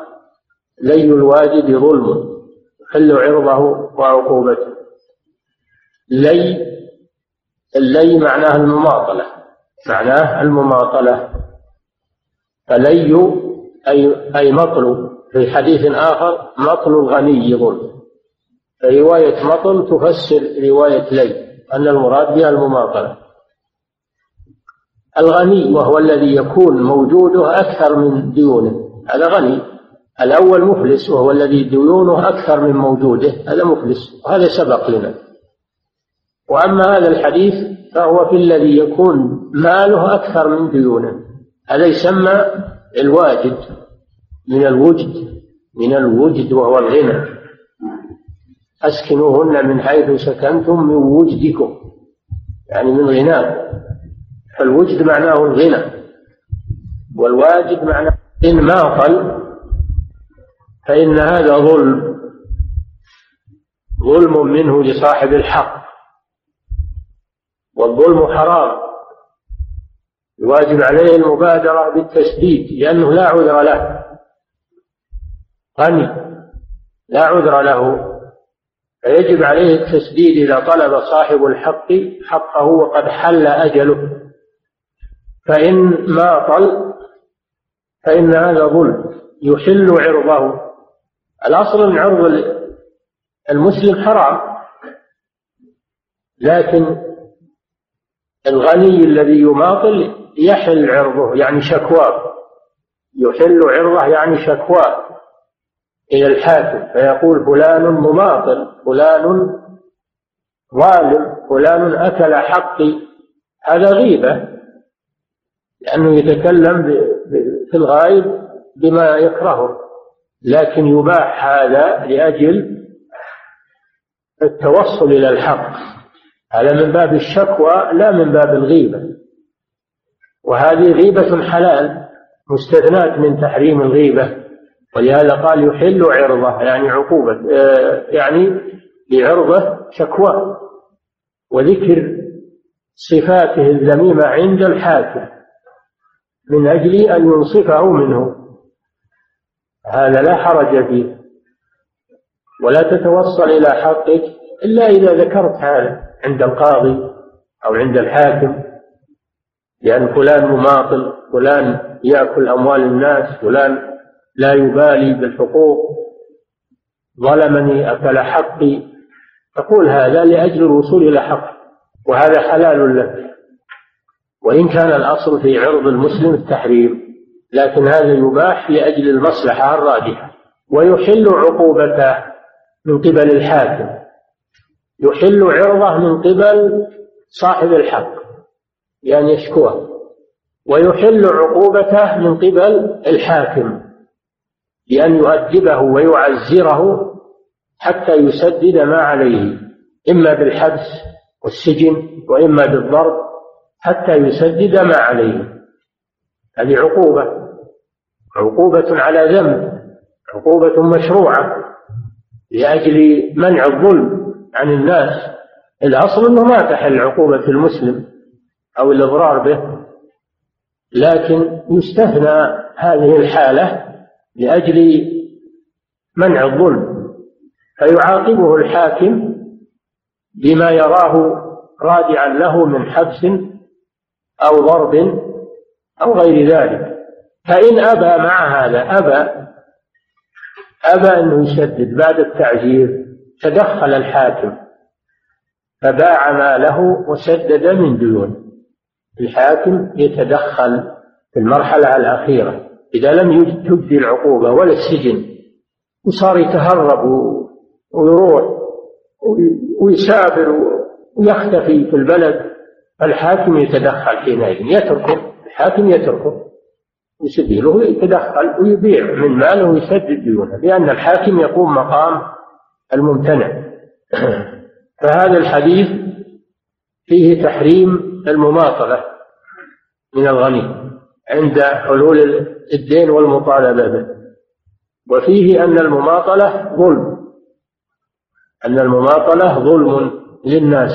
لي الواجد ظلم يحل عرضه وعقوبته. لي اللي معناه المماطلة، معناه المماطلة. فلي أي, أي مطل، في حديث آخر مطل الغني ظلم. فرواية مطل تفسر رواية لي، أن المراد بها المماطلة. الغني وهو الذي يكون موجوده أكثر من ديونه، هذا غني. الأول مفلس وهو الذي ديونه أكثر من موجوده، هذا مفلس، وهذا سبق لنا. وأما هذا الحديث فهو في الذي يكون ماله أكثر من ديونه، هذا يسمى الواجد من الوجد، من الوجد وهو الغنى. أسكنوهن من حيث سكنتم من وجدكم، يعني من غناكم. فالوجد معناه الغنى، والواجد معناه إن ماطل، فإن هذا ظلم، ظلم منه لصاحب الحق، والظلم حرام. الواجب عليه المبادرة بالتسديد، لأنه لا عذر له، غني لا عذر له، فيجب عليه التسديد إذا طلب صاحب الحق حقه وقد حل أجله. فإن ماطل فإن هذا ظلم يحل عرضه. الأصل من عرض المسلم حرام، لكن الغني الذي يماطل يحل عرضه، يعني شكواه، يحل عرضه يعني شكواه إلى الحاكم، فيقول: فلان مماطل، فلان ظالم، فلان أكل حقي. هذا غيبة، لأنه يتكلم في الغائب بما يكرهه، لكن يباح هذا لأجل التوصل إلى الحق. هذا من باب الشكوى لا من باب الغيبة، وهذه غيبة حلال مستثناة من تحريم الغيبة، ولهذا قال: يحل عرضه، يعني عقوبة، يعني بعرضه شكوى وذكر صفاته الذميمة عند الحاكم من أجل أن ينصفه منه. هذا لا حرج فيه، ولا تتوصل إلى حقك إلا إذا ذكرت هذا عند القاضي أو عند الحاكم، لأن فلان مماطل، فلان يأكل أموال الناس، فلان لا يبالي بالحقوق، ظلمني، أكل حقي. تقول هذا لأجل الوصول إلى حق، وهذا حلال له، وإن كان الأصل في عرض المسلم التحريم، لكن هذا يباح لأجل المصلحة الراجحة. ويحل عقوبته من قبل الحاكم، يحل عرضه من قبل صاحب الحق، يعني يشكوه، ويحل عقوبته من قبل الحاكم بأن يؤدبه ويعزره حتى يسدد ما عليه، إما بالحبس والسجن وإما بالضرب حتى يسدد ما عليه. هذه عقوبة، عقوبة على ذنب، عقوبة مشروعة لأجل منع الظلم عن الناس. الأصل أنه ما تحل عقوبة المسلم أو الإضرار به، لكن يستثنى هذه الحالة لأجل منع الظلم، فيعاقبه الحاكم بما يراه رادعا له من حبس أو ضرب أو غير ذلك. فإن أبى مع هذا أبى أبى أنه يسدد بعد التعجيل تدخل الحاكم فباع ما له وسدد من ديونه. الحاكم يتدخل في المرحلة الأخيرة إذا لم تجدي العقوبة ولا السجن، وصار يتهرب ويروح ويسافر ويختفي في البلد، الحاكم يتدخل حينئذ، يتركه الحاكم يتركه يسدله، يتدخل ويبيع من ماله ويسدد ديونه، لأن الحاكم يقوم مقام الممتنع. فهذا الحديث فيه تحريم المماطلة من الغني عند حلول الدين والمطالبة به، وفيه أن المماطلة ظلم، أن المماطلة ظلم للناس،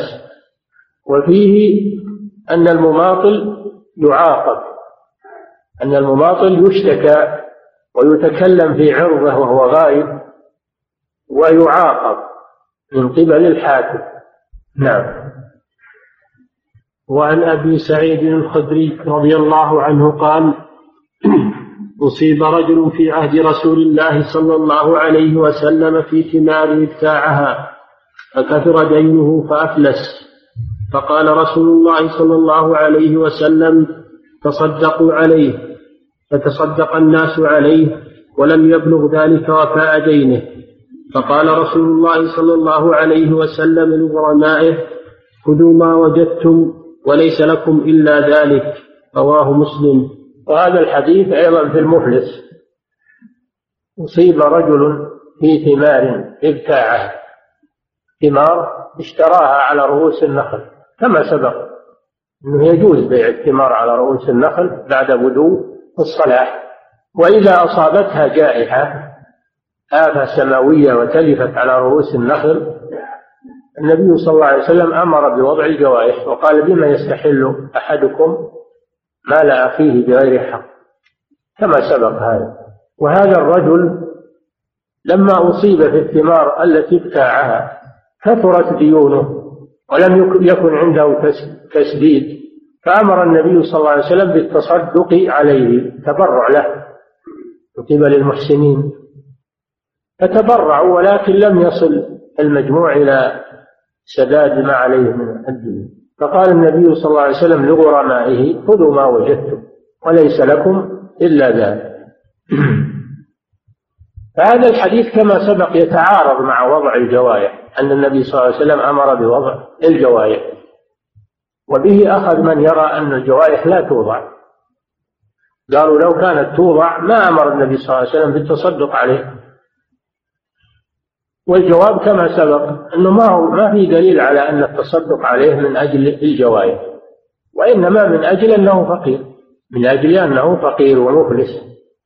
وفيه أن المماطل يعاقب، أن المماطل يشتكى ويتكلم في عرضه وهو غائب ويعاقب من قبل الحاكم. نعم. وعن أبي سعيد الخدري رضي الله عنه قال: أصيب رجل في عهد رسول الله صلى الله عليه وسلم في ثماره ابتاعها فكثر دينه فأفلس، فقال رسول الله صلى الله عليه وسلم: تصدقوا عليه، فتصدق الناس عليه ولم يبلغ ذلك وفاء دينه، فقال رسول الله صلى الله عليه وسلم لغرمائه: خذوا ما وجدتم وليس لكم إلا ذلك، رواه مسلم. وهذا الحديث أيضا في المفلس، أصيب رجل في ثمار ابتاعه، ثمار اشتراها على رؤوس النخل كما سبق أنه يجوز بيع الثمار على رؤوس النخل بعد بدو الصلاح، وإذا أصابتها جائحة آفة سماوية وتلفت على رؤوس النخل، النبي صلى الله عليه وسلم أمر بوضع الجوائح وقال: بما يستحل أحدكم مال أخيه بغير حق، كما سبق هذا. وهذا الرجل لما أصيب في الثمار التي ابتاعها كثرت ديونه ولم يكن عنده تسديد، فأمر النبي صلى الله عليه وسلم بالتصدق عليه تبرع له من قبل المحسنين، فتبرعوا ولكن لم يصل المجموع إلى سداد ما عليه من الدين، فقال النبي صلى الله عليه وسلم لغرمائه: خذوا ما وجدتم وليس لكم إلا ذلك. فهذا الحديث كما سبق يتعارض مع وضع الجوائح، أن النبي صلى الله عليه وسلم أمر بوضع الجوائح، وبه أخذ من يرى أن الجوائح لا توضع، قالوا لو كانت توضع ما أمر النبي صلى الله عليه وسلم بالتصدق عليه. والجواب كما سبق أنه ما, هو ما في دليل على أن التصدق عليه من أجل الجوائح، وإنما من أجل أنه فقير، من أجل أنه فقير ومفلس،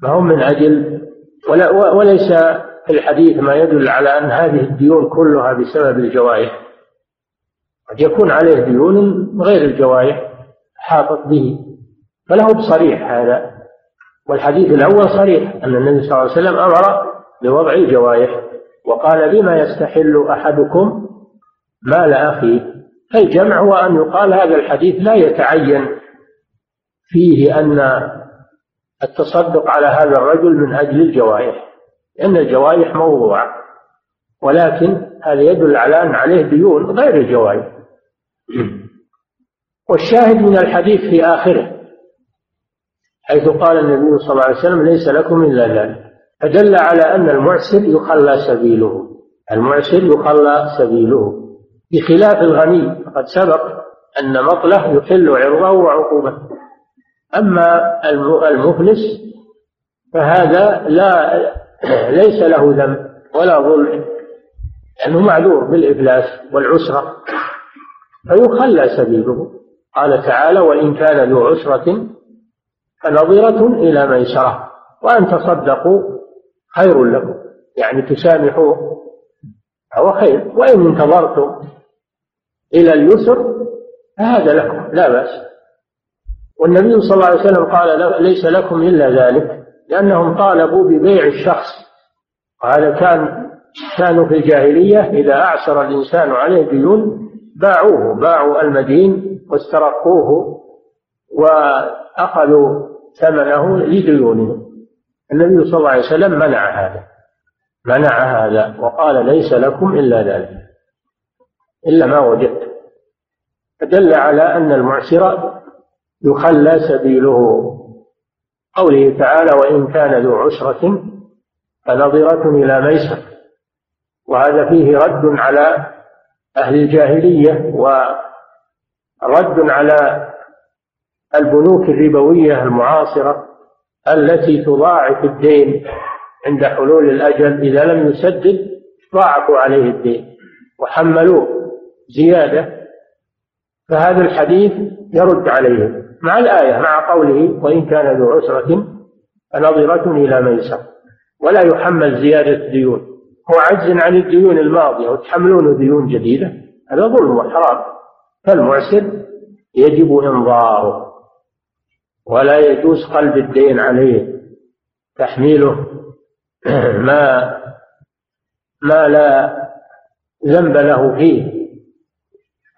ما هو من أجل ولا وليس في الحديث ما يدل على أن هذه الديون كلها بسبب الجوائح، قد يكون عليه ديون غير الجوائح حاطت به، فله بصريح هذا. والحديث الأول صريح أن النبي صلى الله عليه وسلم أمر بوضع الجوائح وقال: بما يستحل أحدكم مال أخيه. فالجمع هو أن يقال هذا الحديث لا يتعين فيه أن التصدق على هذا الرجل من أجل الجوائح، لأن الجوائح موضوعة، ولكن هذا يدل على أن عليه ديون غير الجوائح. والشاهد من الحديث في آخره حيث قال النبي صلى الله عليه وسلم: ليس لكم إلا ذلك، فدل على أن المعسر يخلى سبيله، المعسر يخلى سبيله، بخلاف الغني فقد سبق أن مطله يحل عرضه وعقوبته. أما المفلس فهذا لا ليس له ذنب ولا ظلم، لأنه معذور بالإفلاس والعسرة فيخلى سبيله. قال تعالى: وإن كان ذو عسرة فنظرة إلى ميسرة وأن تصدقوا خير لكم، يعني تسامحوه هو خير، وإن انتظرتم إلى اليسر فهذا لكم لا بأس. والنبي صلى الله عليه وسلم قال: ليس لكم إلا ذلك، لأنهم طالبوا ببيع الشخص، وهذا كان كانوا في الجاهلية إذا أعسر الإنسان عليه ديون باعوه، باعوا المدين واسترقوه وأخذوا ثمنه لديونهم. النبي صلى الله عليه وسلم منع هذا منع هذا وقال ليس لكم إلا ذلك إلا ما وجدتم، فدل على أن المعسر يخلى سبيله. قوله تعالى وإن كان ذو عسرة فنظرة إلى ميسر، وهذا فيه رد على أهل الجاهلية ورد على البنوك الربوية المعاصرة التي تضاعف الدين عند حلول الأجل، إذا لم يسدد ضاعفوا عليه الدين وحملوه زيادة، فهذا الحديث يرد عليه مع الآية مع قوله وإن كان ذو عسرة فنظرة إلى ميسر، ولا يحمل زيادة ديون. هو عجز عن الديون الماضية وتحملون ديون جديدة، هذا ظلم وحرام، فالمعسر يجب إنظاره ولا يجوز قلب الدين عليه، تحميله ما ما لا ذنب له فيه،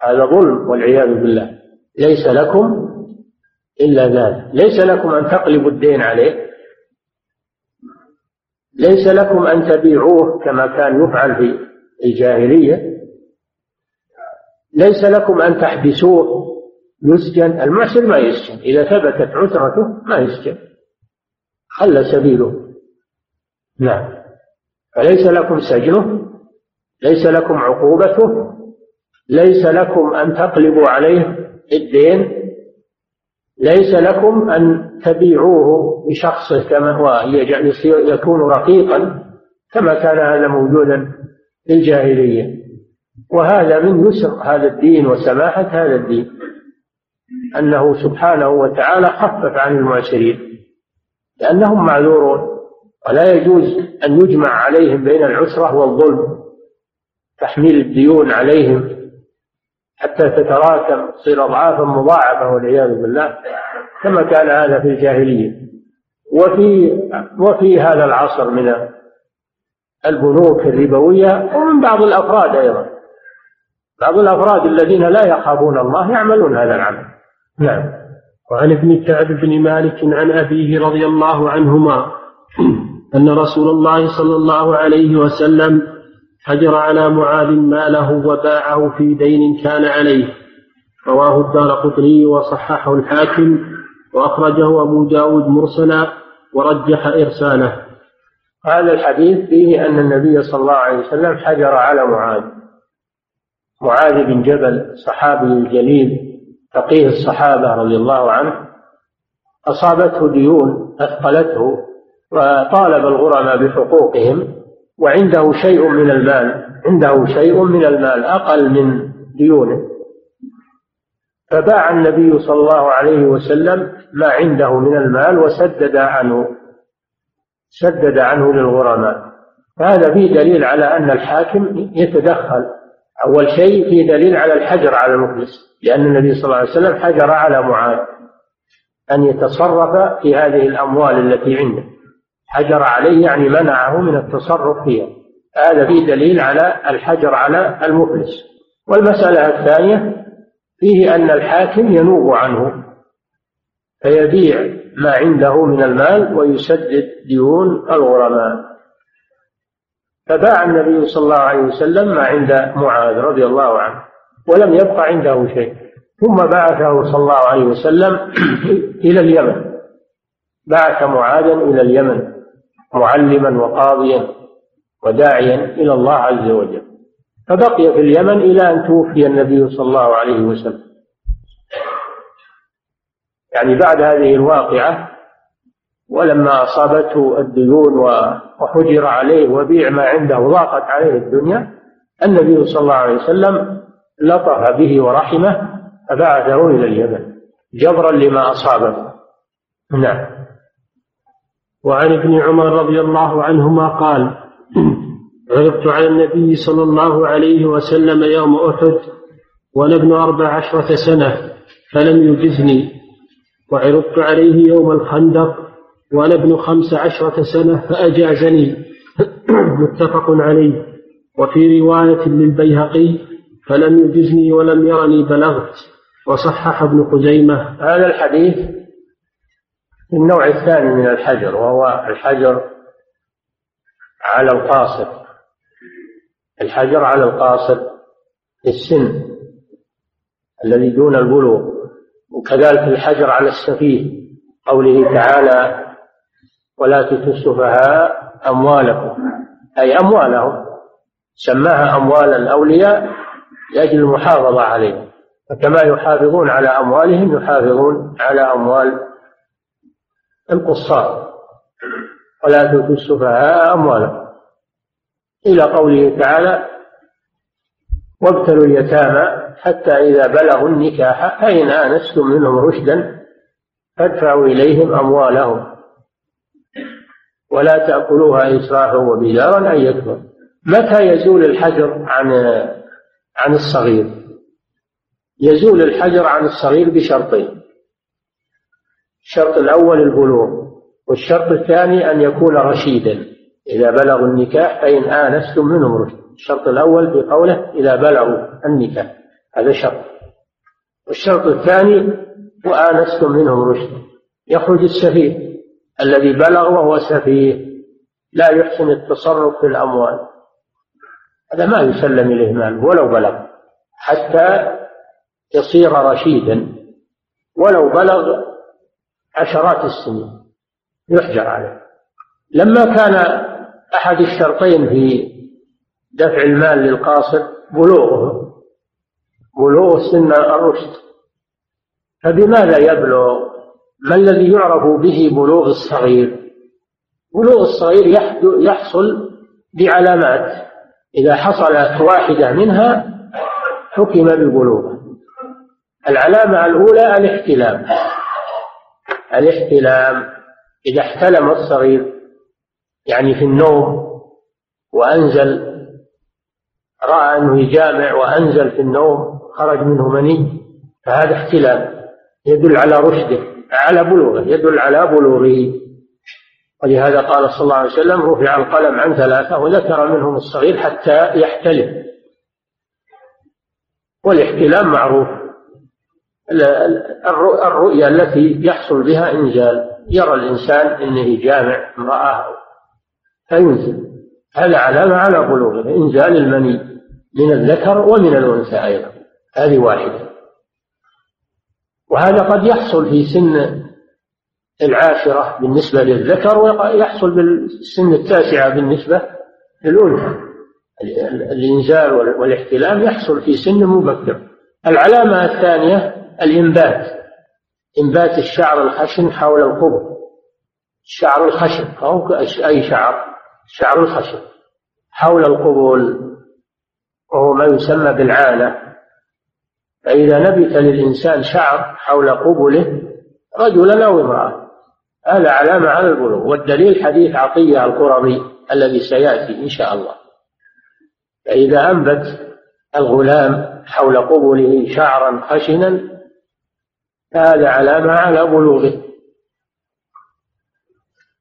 هذا ظلم والعياذ بالله. ليس لكم إلا ذلك، ليس لكم أن تقلبوا الدين عليه، ليس لكم أن تبيعوه كما كان يفعل في الجاهلية، ليس لكم أن تحبسوه يسجن. المعسر ما يسجن، إذا ثبتت عسرته ما يسجن، خلى سبيله. نعم، فليس لكم سجنه، ليس لكم عقوبته، ليس لكم أن تقلبوا عليه الدين، ليس لكم أن تبيعوه بشخصه كما هو يكون رقيقا كما كان هذا موجودا في الجاهلية، وهذا من يسر هذا الدين وسماحة هذا الدين، أنه سبحانه وتعالى خفف عن المعسرين لأنهم معذورون، ولا يجوز أن يجمع عليهم بين العسرة والظلم، تحميل الديون عليهم حتى تتراكم تصير أضعافا مضاعفة والعياذ بالله، كما كان هذا في الجاهلية. وفي وفي هذا العصر من البنوك الربوية ومن بعض الأفراد أيضا، بعض الأفراد الذين لا يخافون الله يعملون هذا العمل. نعم. وعن ابن كعب بن مالك عن أبيه رضي الله عنهما أن رسول الله صلى الله عليه وسلم هجر على معاذ ماله وباعه في دين كان عليه، رواه الدارقطني وصححه الحاكم، وأخرجه أبو داود مرسلا ورجح إرساله. هذا الحديث فيه أن النبي صلى الله عليه وسلم هجر على معاذ معاذ بن جبل، صحابي الجليل فقيه الصحابة رضي الله عنه، أصابته ديون أثقلته وطالب الغرماء بحقوقهم، وعنده شيء من المال عنده شيء من المال أقل من ديونه، فباع النبي صلى الله عليه وسلم ما عنده من المال وسدد عنه سدد عنه للغرماء. فهذا فيه دليل على أن الحاكم يتدخل، أول شيء فيه دليل على الحجر على المفلس، لأن النبي صلى الله عليه وسلم حجر على معاذ أن يتصرف في هذه الأموال التي عنده، حجر عليه يعني منعه من التصرف فيها، هذا فيه دليل على الحجر على المفلس. والمسألة الثانية فيه أن الحاكم ينوب عنه فيبيع ما عنده من المال ويسدد ديون الغرماء، فباع النبي صلى الله عليه وسلم ما عند معاذ رضي الله عنه ولم يبق عنده شيء، ثم بعثه صلى الله عليه وسلم إلى اليمن، بعث معاذا إلى اليمن معلما وقاضيا وداعيا إلى الله عز وجل، فبقي في اليمن إلى أن توفي النبي صلى الله عليه وسلم. يعني بعد هذه الواقعة ولما أصابته الديون وحجر عليه وبيع ما عنده ضاقت عليه الدنيا، النبي صلى الله عليه وسلم لطف به ورحمه فبعثه إلى اليمن جبرا لما أصابه. نعم. وعن ابن عمر رضي الله عنهما قال عرضت على النبي صلى الله عليه وسلم يوم أحد وأنا ابن أربع عشرة سنة فلم يجزني، وعرضت عليه يوم الخندق وأنا ابن خمس عشرة سنة فأجازني، متفق عليه. وفي رواية للبيهقي فلم يجزني ولم يرني بلغت، وصحح ابن خزيمة. هذا الحديث النوع الثاني من الحجر، وهو الحجر على القاصر، الحجر على القاصر السن الذي دون البلوغ، وكذلك الحجر على السفيه، قوله تعالى ولا تؤتوا السفهاء أموالكم، أي أموالهم، سماها أموال الأولياء لأجل المحافظة عليهم، فكما يحافظون على أموالهم يحافظون على أموال القصار، ولا تؤتوا السفهاء أموالكم، إلى قوله تعالى وابتلوا اليتامى حتى إذا بلغوا النكاح فإن آنستم منهم رشدا فادفعوا إليهم أموالهم ولا تأكلوها إسرافا وبدارا أن يكبر. متى يزول الحجر عن عن الصغير؟ يزول الحجر عن الصغير بشرطين، الشرط الأول البلوغ، والشرط الثاني أن يكون رشيدا، إذا بلغوا النكاح فإن آنستم منهم رشدا. الشرط الأول بقوله إذا بلغوا النكاح، هذا شرط، والشرط الثاني وآنستم منهم رشدا. يخرج السفيه الذي بلغ وهو سفيه لا يحسن التصرف في الأموال، هذا ما يسلم إليه مال ولو بلغ، حتى يصير رشيدا، ولو بلغ عشرات السنين يحجر عليه. لما كان أحد الشرطين في دفع المال للقاصر بلوغه، بلوغ سن الرشد، فبماذا يبلغ؟ ما الذي يعرف به بلوغ الصغير؟ بلوغ الصغير يحصل بعلامات، إذا حصلت واحدة منها حكم ببلوغه. العلامة الأولى الاحتلام، الاحتلام إذا احتلم الصغير يعني في النوم وأنزل، رأى أنه يجامع وأنزل في النوم خرج منه مني، فهذا احتلام يدل على رشده، على بلوغه، يدل على بلوغه، ولهذا قال صلى الله عليه وسلم رفع القلم عن ثلاثة وذكر منهم الصغير حتى يحتلم. والاحتلام معروف، الرؤية التي يحصل بها إنزال، يرى الإنسان أنه جامع امرأة فينزل، هذا علامة على بلوغه، إنزال المني من الذكر ومن الأنثى أيضا، هذه واحدة. وهذا قد يحصل في سن العاشرة بالنسبة للذكر، ويحصل بالسن التاسعة بالنسبة للأنثى، الإنزال والاحتلام يحصل في سن مبكر. العلامة الثانية الإنبات، إنبات الشعر الخشن حول القبر، الشعر الخشن أو أي شعر، الشعر الخشن حول القبول، وهو ما يسمى بالعانة، فإذا نبت للإنسان شعر حول قبله رجلا أو امرأة، هذا علامة على البلوغ. والدليل حديث عطية القرظي الذي سيأتي إن شاء الله، فإذا أنبت الغلام حول قبله شعرا خشنا هذا علامة على بلوغه.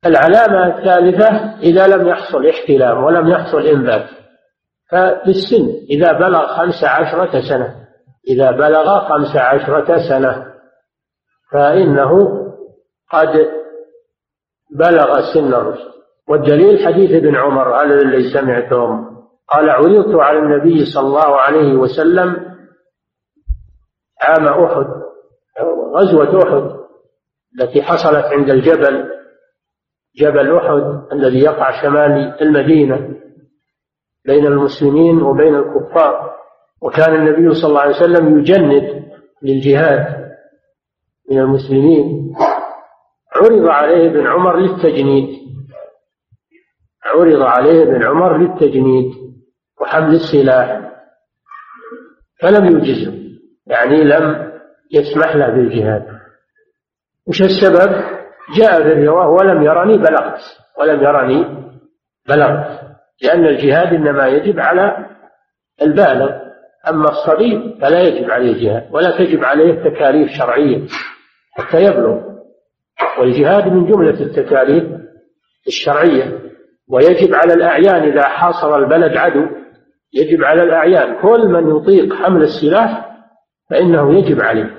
العلامة الثالثة إذا لم يحصل احتلام ولم يحصل إنبات، فبالسن إذا بلغ خمس عشرة سنة، إذا بلغ خمس عشرة سنة فإنه قد بلغ سن الرشد. والدليل حديث ابن عمر على الذي سمعتم قال عرضت على النبي صلى الله عليه وسلم عام أحد، غزوة أحد التي حصلت عند الجبل، جبل أحد الذي يقع شمال المدينة بين المسلمين وبين الكفار، وكان النبي صلى الله عليه وسلم يجند للجهاد من المسلمين، عرض عليه ابن عمر للتجنيد، عرض عليه ابن عمر للتجنيد وحمل السلاح، فلم يجزه، يعني لم يسمح له بالجهاد. وش السبب؟ جاء في الرواية ولم يرني بلغت، ولم يرني بلغت، لأن الجهاد إنما يجب على البالغ، أما الصبي فلا يجب عليه جهاد ولا تجب عليه تكاليف شرعية حتى يبلغ، والجهاد من جملة التكاليف الشرعية. ويجب على الأعيان إذا حاصر البلد عدو، يجب على الأعيان، كل من يطيق حمل السلاح فإنه يجب عليه.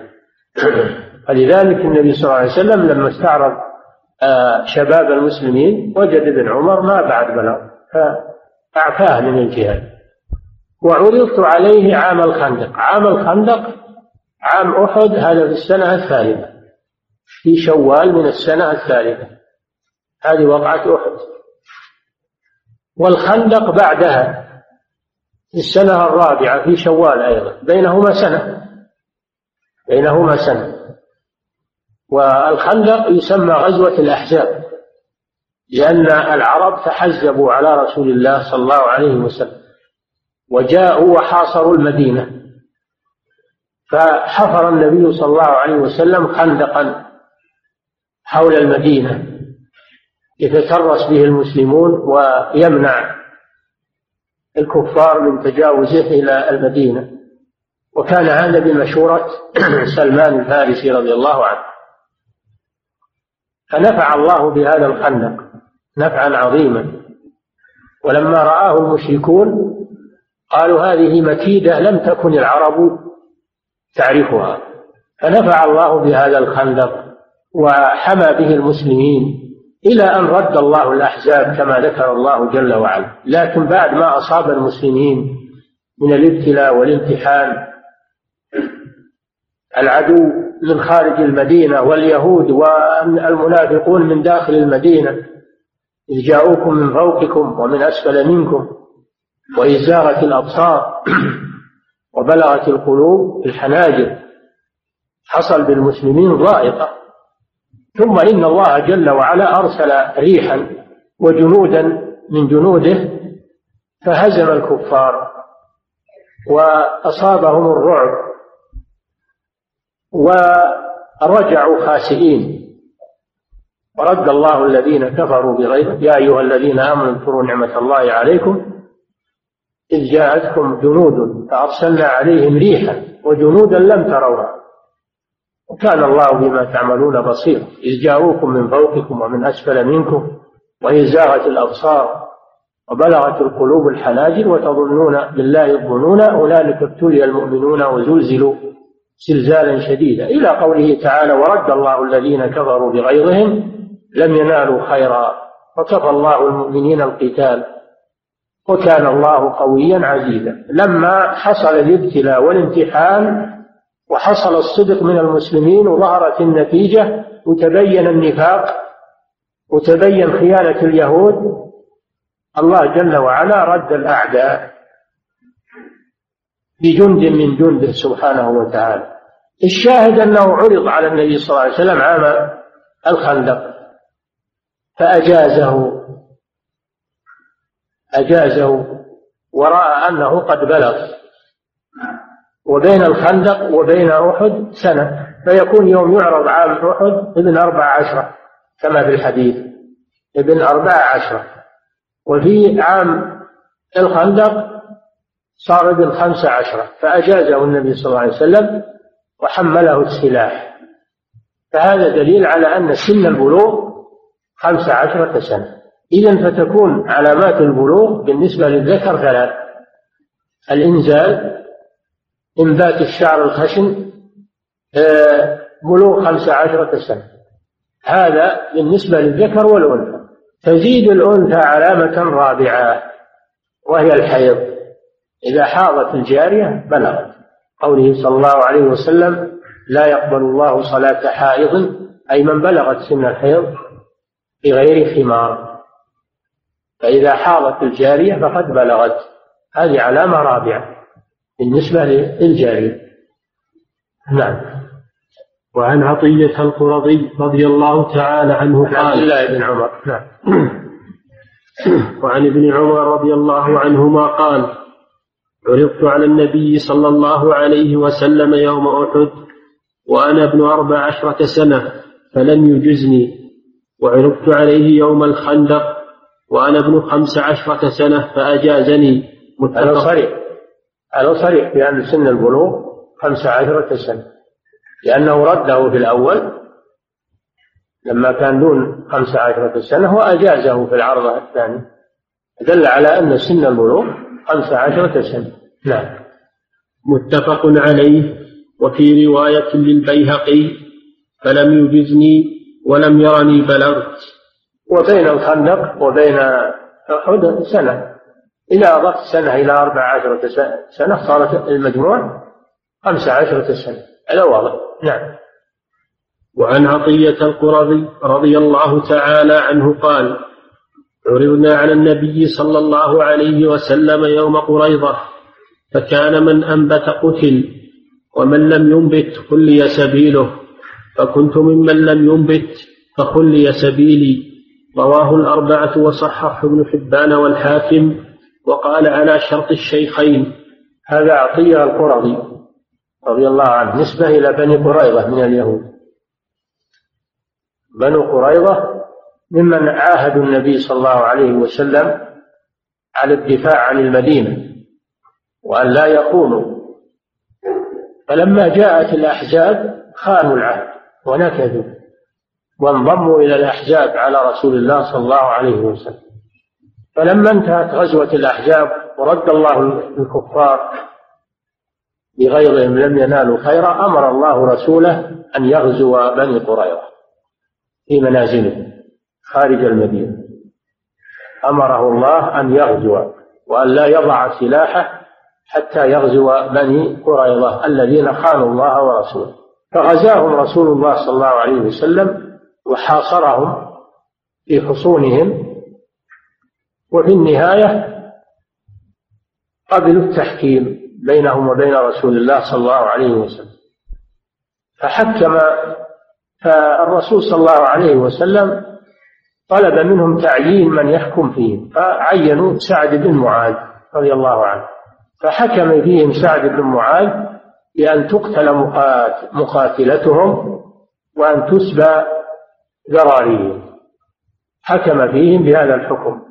فلذلك النبي صلى الله عليه وسلم لما استعرض شباب المسلمين وجد ابن عمر ما بعد بلغ فأعفاه من الجهاد. وعرضت عليه عام الخندق. عام الخندق عام أحد، هذا في السنة الثالثة في شوال من السنة الثالثة، هذه وقعة أحد. والخندق بعدها في السنة الرابعة في شوال أيضا، بينهما سنة بينهما سنة. والخندق يسمى غزوة الأحزاب لأن العرب تحزبوا على رسول الله صلى الله عليه وسلم وجاءوا وحاصروا المدينة، فحفر النبي صلى الله عليه وسلم خندقا حول المدينة يتترس به المسلمون ويمنع الكفار من تجاوزه إلى المدينة. وكان هذا بمشورة سلمان الفارسي رضي الله عنه، فنفع الله بهذا الخندق نفعا عظيما. ولما رآه المشركون قالوا هذه مكيدة لم تكن العرب تعرفها، فنفع الله بهذا الخندق وحمى به المسلمين إلى أن رد الله الأحزاب كما ذكر الله جل وعلا. لكن بعد ما أصاب المسلمين من الابتلاء والامتحان العدو من خارج المدينة واليهود والمنافقون من داخل المدينة، إذ جاءوكم من فوقكم ومن أسفل منكم وإذ زاغت الأبصار وبلغت القلوب الحناجر، حصل بالمسلمين ضائقة. ثم إن الله جل وعلا أرسل ريحا وجنودا من جنوده فهزم الكفار وأصابهم الرعب ورجعوا خاسئين. ورد الله الذين كفروا بغيظهم يا أيها الذين آمنوا اذكروا نعمة الله عليكم إذ جاءتكم جنود فأرسلنا عليهم ريحا وجنودا لم تروها وكان الله بما تعملون بصيرا إذ جاءوكم من فوقكم ومن أسفل منكم وإذ زاغت الأبصار وبلغت القلوب الحناجر وتظنون بالله الظنون أولئك ابتلي المؤمنون وزلزلوا زلزالا شديدا إلى قوله تعالى ورد الله الذين كفروا بغيظهم لم ينالوا خيرا وكفى الله المؤمنين القتال وكان الله قويا عزيزا. لما حصل الابتلاء والامتحان وحصل الصدق من المسلمين وظهرت النتيجة وتبين النفاق وتبين خيانة اليهود، الله جل وعلا رد الأعداء بجند من جنده سبحانه وتعالى. الشاهد أنه عرض على النبي صلى الله عليه وسلم عام الخندق فأجازه أجازه ورأى أنه قد بلغ، وبين الخندق وبين أحد سنة، فيكون يوم يعرض عام أحد ابن أربع عشرة كما في الحديث ابن أربع عشرة، وفي عام الخندق صار ابن خمسة عشرة، فأجازه النبي صلى الله عليه وسلم وحمله السلاح. فهذا دليل على أن سن البلوغ خمسة عشرة سنة. إذن فتكون علامات البلوغ بالنسبة للذكر ثلاث: الإنزال، انبات الشعر الخشن، بلوغ خمس عشرة سنة، هذا بالنسبة للذكر. والأنثى تزيد الأنثى علامة رابعة وهي الحيض، إذا حاضت الجارية بلغت، قوله صلى الله عليه وسلم لا يقبل الله صلاة حائض، أي من بلغت سن الحيض بغير خمار، فإذا حاضت الجارية فقد بلغت، هذه علامة رابعة بالنسبة للجاري. نعم. وعن عطية القرظي رضي الله تعالى عنه قال عبد الله بن عمر نعم. وعن ابن عمر رضي الله عنهما قال عرضت على النبي صلى الله عليه وسلم يوم أحد وأنا ابن أربع عشرة سنة فلم يجزني، وعرضت عليه يوم الخندق وأنا ابن خمس عشرة سنة فأجازني. متفق صريح أنا صريح بأن سن البلوغ خمس عشرة سنة، لأنه رده في الأول لما كان دون خمس عشرة سنة وأجازه في العرض الثاني، دل على أن سن البلوغ خمس عشرة سنة. نعم. متفق عليه. وفي رواية للبيهقي فلم يجزني ولم يرني بلغت. وبين الخندق وبين أحد سنة، إذا أضفت سنة إلى أربع عشرة سنة صارت المجموع خمس عشرة سنة. هذا واضح. نعم. وعن عطية القرظي رضي الله تعالى عنه قال: عرضنا على النبي صلى الله عليه وسلم يوم قريظة، فكان من أنبت قتل، ومن لم ينبت خلي سبيله، فكنت ممن لم ينبت فخلي سبيلي. رواه الأربعة وصححه ابن حبان والحاكم، وقال على شرط الشيخين. هذا عطية القرظي رضي الله عنه نسبة إلى بني قريظة من اليهود. بنو قريظة ممن عاهدوا النبي صلى الله عليه وسلم على الدفاع عن المدينة وأن لا يقوموا، فلما جاءت الأحزاب خانوا العهد ونكدوا وانضموا إلى الأحزاب على رسول الله صلى الله عليه وسلم. فلما انتهت غزوة الأحزاب ورد الله الكفار بغيرهم لم ينالوا خيرا، أمر الله رسوله أن يغزو بني قريظة في منازلهم خارج المدينة. أمره الله أن يغزو وأن لا يضع سلاحه حتى يغزو بني قريظة الذين خانوا الله ورسوله. فغزاهم رسول الله صلى الله عليه وسلم وحاصرهم في حصونهم، وفي النهاية قبلوا التحكيم بينهم وبين رسول الله صلى الله عليه وسلم فحكم. فالرسول صلى الله عليه وسلم طلب منهم تعيين من يحكم فيهم، فعينوا سعد بن معاذ رضي الله عنه، فحكم فيهم سعد بن معاذ بأن تقتل مقاتلتهم وأن تسبى ذراريهم، حكم فيهم بهذا الحكم.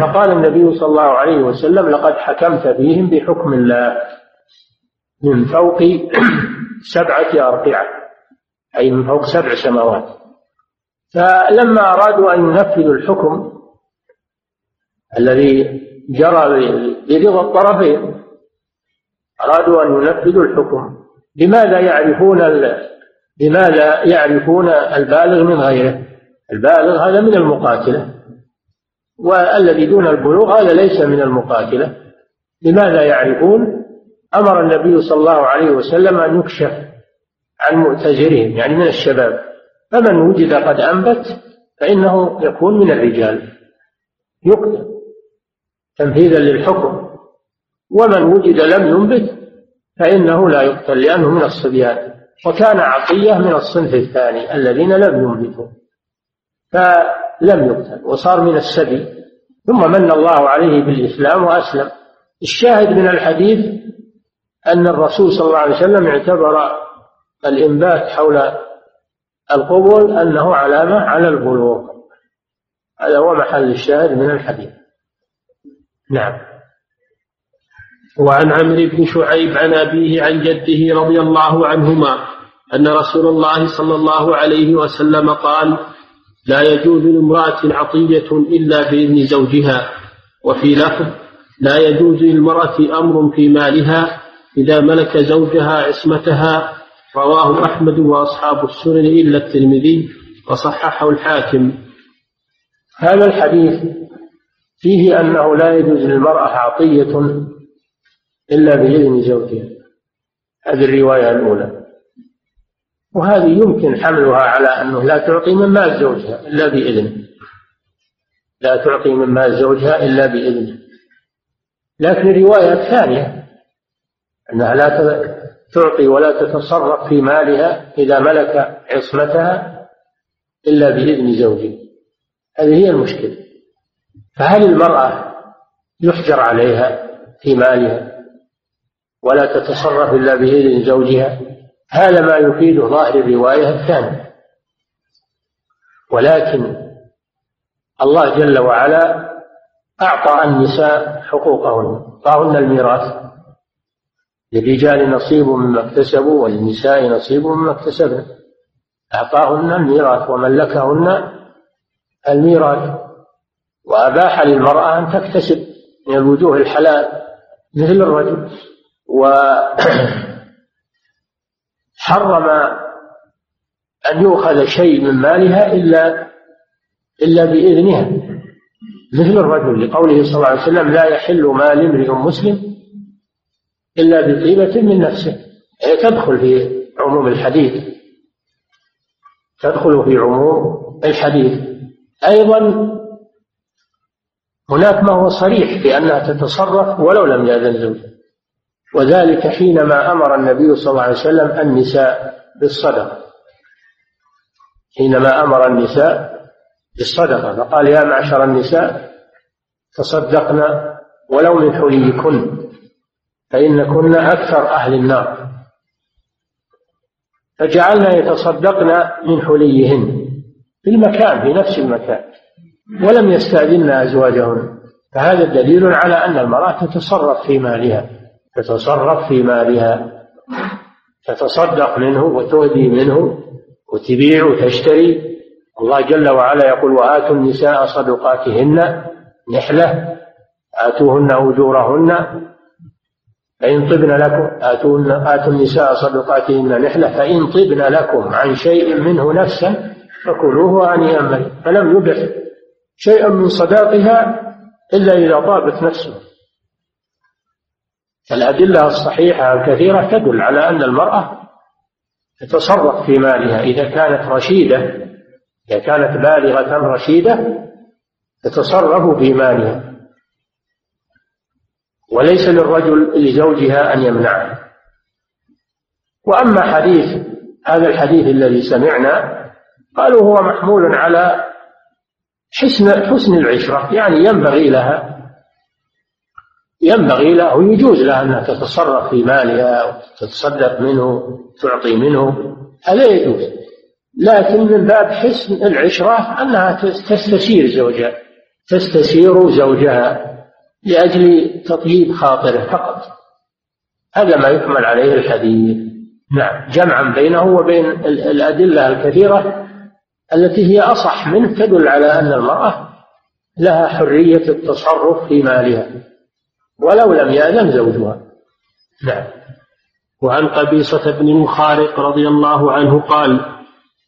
فقال النبي صلى الله عليه وسلم: لقد حكمت فيهم بحكم الله من فوق سبعة أرقعة، أي من فوق سبع سماوات. فلما أرادوا أن ينفذوا الحكم الذي جرى برضا الطرفين، أرادوا أن ينفذوا الحكم، بماذا يعرفون بماذا يعرفون البالغ من غيره؟ البالغ هذا من المقاتلة، والذي دون البلوغ هذا ليس من المقاتلة. لماذا يعرفون؟ أمر النبي صلى الله عليه وسلم أن يكشف عن مؤتزرهم، يعني من الشباب، فمن وجد قد أنبت فإنه يكون من الرجال يقتل تنفيذا للحكم، ومن وجد لم ينبت فإنه لا يقتل لأنه من الصبيان. وكان عطية من الصنف الثاني الذين لم ينبتوا فلم يقتل وصار من السبي، ثم من الله عليه بالإسلام وأسلم. الشاهد من الحديث أن الرسول صلى الله عليه وسلم اعتبر الإنبات حول القبول أنه علامة على البلوغ، هذا هو محل الشاهد من الحديث. نعم. وعن عمرو بن شعيب عن أبيه عن جده رضي الله عنهما أن رسول الله صلى الله عليه وسلم قال: لا يجوز لامرأة عطية إلا بإذن زوجها. وفي لفظ: لا يجوز للمرأة أمر في مالها إذا ملك زوجها عصمتها. رواه أحمد وأصحاب السنن إلا الترمذي وصححه الحاكم. هذا الحديث فيه أنه لا يجوز للمرأة عطية إلا بإذن زوجها، هذه الرواية الأولى، وهذه يمكن حملها على أنه لا تعطي من مال زوجها إلا بإذنه، لا تعطي من مال زوجها إلا بإذنه. لكن الرواية الثانية أنها لا تبقى تعطي ولا تتصرف في مالها إذا ملك عصمتها إلا بإذن زوجها، هذه هي المشكلة. فهل المرأة يحجر عليها في مالها ولا تتصرف إلا بإذن زوجها؟ هذا ما يفيد ظاهر الرواية الثانية. ولكن الله جل وعلا أعطى النساء حقوقهن، أعطاهن الميراث: للرجال نصيب مما اكتسبوا وللنساء نصيب مما اكتسبن. أعطاهن الميراث وملكهن الميراث، وأباح للمرأة أن تكتسب من الوجوه الحلال مثل الرجل، وحرم أن يؤخذ شيء من مالها إلا إلا بإذنها، مثل الرجل لقوله صلى الله عليه وسلم: لا يحل مال امرئ مسلم إلا بطيبة من نفسه. هي تدخل في عموم الحديث، تدخل في عموم الحديث. أيضا هناك ما هو صريح بأنها تتصرف ولو لم يأذن زوجها، وذلك حينما أمر النبي صلى الله عليه وسلم النساء بالصدقة، حينما أمر النساء بالصدقة فقال: يا معشر النساء تصدقنا ولو من حليكن فإنكن أكثر أهل النار، فجعلنا يتصدقن من حليهن في المكان، في نفس المكان، ولم يستأذن أزواجهن. فهذا دليل على أن المرأة تتصرف في مالها، تتصرف في مالها، تتصدق منه وتهدي منه وتبيع وتشتري. الله جل وعلا يقول: وآتوا النساء صدقاتهن نحلة، آتوهن أجورهن فإن طبن لكم، آتوا النساء صدقاتهن نحلة فإن طبن لكم عن شيء منه نفسا فكلوه هنيئا مريئا. فلم يبح شيئا من صداقها إلا إذا طابت نفسه. الأدلة الصحيحة الكثيرة تدل على أن المرأة تتصرف في مالها إذا كانت رشيدة، إذا كانت بالغة رشيدة تتصرف في مالها، وليس للرجل لزوجها أن يمنعها. وأما حديث هذا الحديث الذي سمعنا قالوا هو محمول على حسن, حسن العشرة، يعني ينبغي لها ينبغي له يجوز لها أنها تتصرف في مالها وتتصدق منه تعطي منه، هذا يجوز، لكن من باب حسن العشرة أنها تستشير زوجها تستشير زوجها لأجل تطيب خاطره فقط. هذا ما يحمل عليه الحديث. نعم، جمعا بينه وبين الأدلة الكثيرة التي هي أصح منه تدل على أن المرأة لها حرية التصرف في مالها ولو لم يأذن زوجها. نعم. وعن قبيصة بن مخارق رضي الله عنه قال: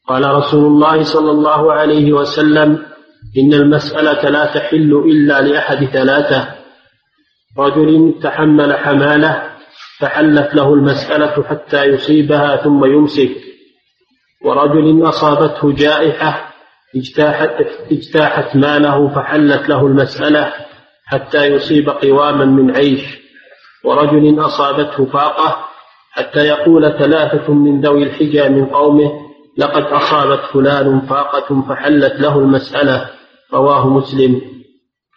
قال رسول الله صلى الله عليه وسلم: إن المسألة لا تحل إلا لأحد ثلاثة: رجل تحمل حمالة فحلت له المسألة حتى يصيبها ثم يمسك، ورجل أصابته جائحة اجتاحت, اجتاحت ماله فحلت له المسألة حتى يصيب قواما من عيش، ورجل أصابته فاقة حتى يقول ثلاثة من ذوي الحجى من قومه: لقد أصابت فلان فاقة فحلت له المسألة. رواه مسلم.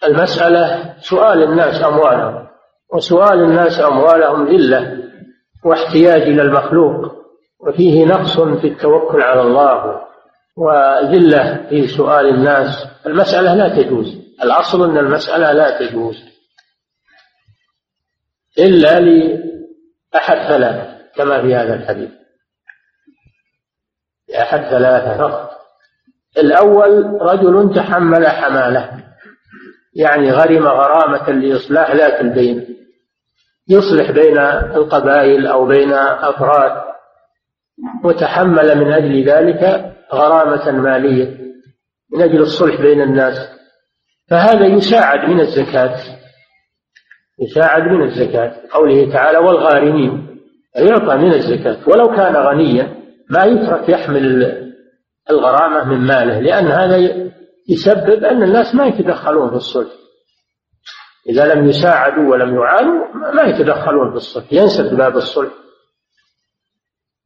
المسألة سؤال الناس أموالهم، وسؤال الناس أموالهم ذلة واحتياج إلى المخلوق، وفيه نقص في التوكل على الله وذلة في سؤال الناس. المسألة لا تجوز، الأصل أن المسألة لا تجوز إلا لأحد ثلاثة كما في هذا الحديث، لأحد ثلاثة فقط. الأول: رجل تحمل حمالة، يعني غرم غرامة لإصلاح ذات البين، يصلح بين القبائل أو بين أفراد، وتحمل من أجل ذلك غرامة مالية من أجل الصلح بين الناس، فهذا يساعد من الزكاة، يساعد من الزكاة، قوله تعالى: والغارمين، يعطى من الزكاة ولو كان غنيا، ما يترك يحمل الغرامة من ماله، لأن هذا يسبب أن الناس ما يتدخلون في الصلح، إذا لم يساعدوا ولم يعانوا ما يتدخلون في الصلح، ينسف باب الصلح،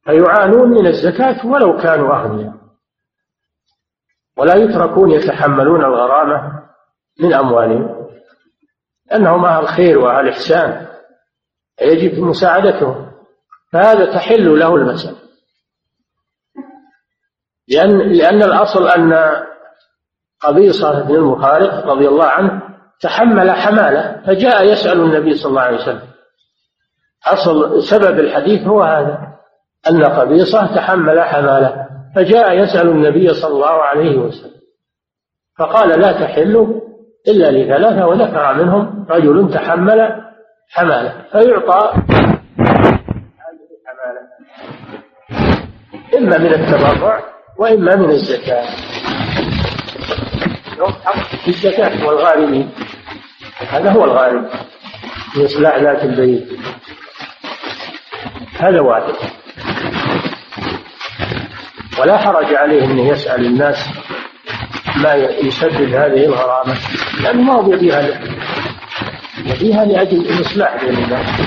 فيعانون من الزكاة ولو كانوا أغنياء، ولا يتركون يتحملون الغرامة من أموالهم، أنهم أهل الخير وأهل الإحسان يجب مساعدتهم، فهذا تحل له المسألة، لأن, لأن الأصل أن قبيصة بن المخارق رضي الله عنه تحمل حمالة فجاء يسأل النبي صلى الله عليه وسلم. أصل سبب الحديث هو هذا، أن قبيصة تحمل حمالة فجاء يسأل النبي صلى الله عليه وسلم فقال: لا تحل إلا لثلاثة، وذكر منهم رجل تحمل حمالة، فيعطى هذه الحمالة إما من التبرع وإما من الزكاة يحق بالزكاة والغارمين، هذا هو الغارم لإصلاح ذات البين، هذا واجب ولا حرج عليه أن يسأل الناس ما يسبب هذه الغرامة، لأنه ما هو يبيها له، يبيها لأجل الإصلاح بين الناس.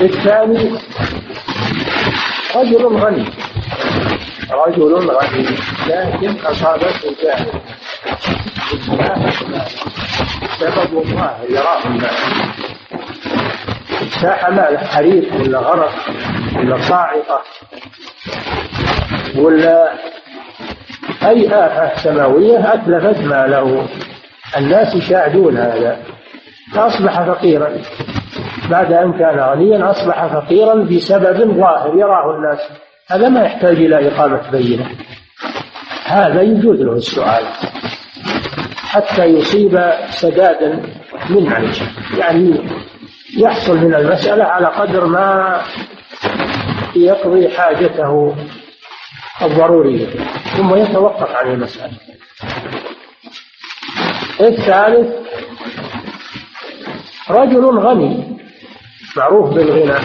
الثاني رجل غني، رجل غني لكن أصابته جاهل سبب الله يراه المال، ساح ماله حريق ولا غرق ولا صاعقة ولا أي آفة سماوية أتلفت ماله، الناس يشاهدون هذا، فأصبح فقيرا بعد أن كان غنيا، أصبح فقيرا بسبب ظاهر يراه الناس، هذا ما يحتاج إلى إقامة بينة، هذا يجوز له السؤال حتى يصيب سدادا من عنده، يعني يحصل من المسألة على قدر ما يقضي حاجته الضرورية ثم يتوقف عن المسألة. الثالث رجل غني معروف بالغنى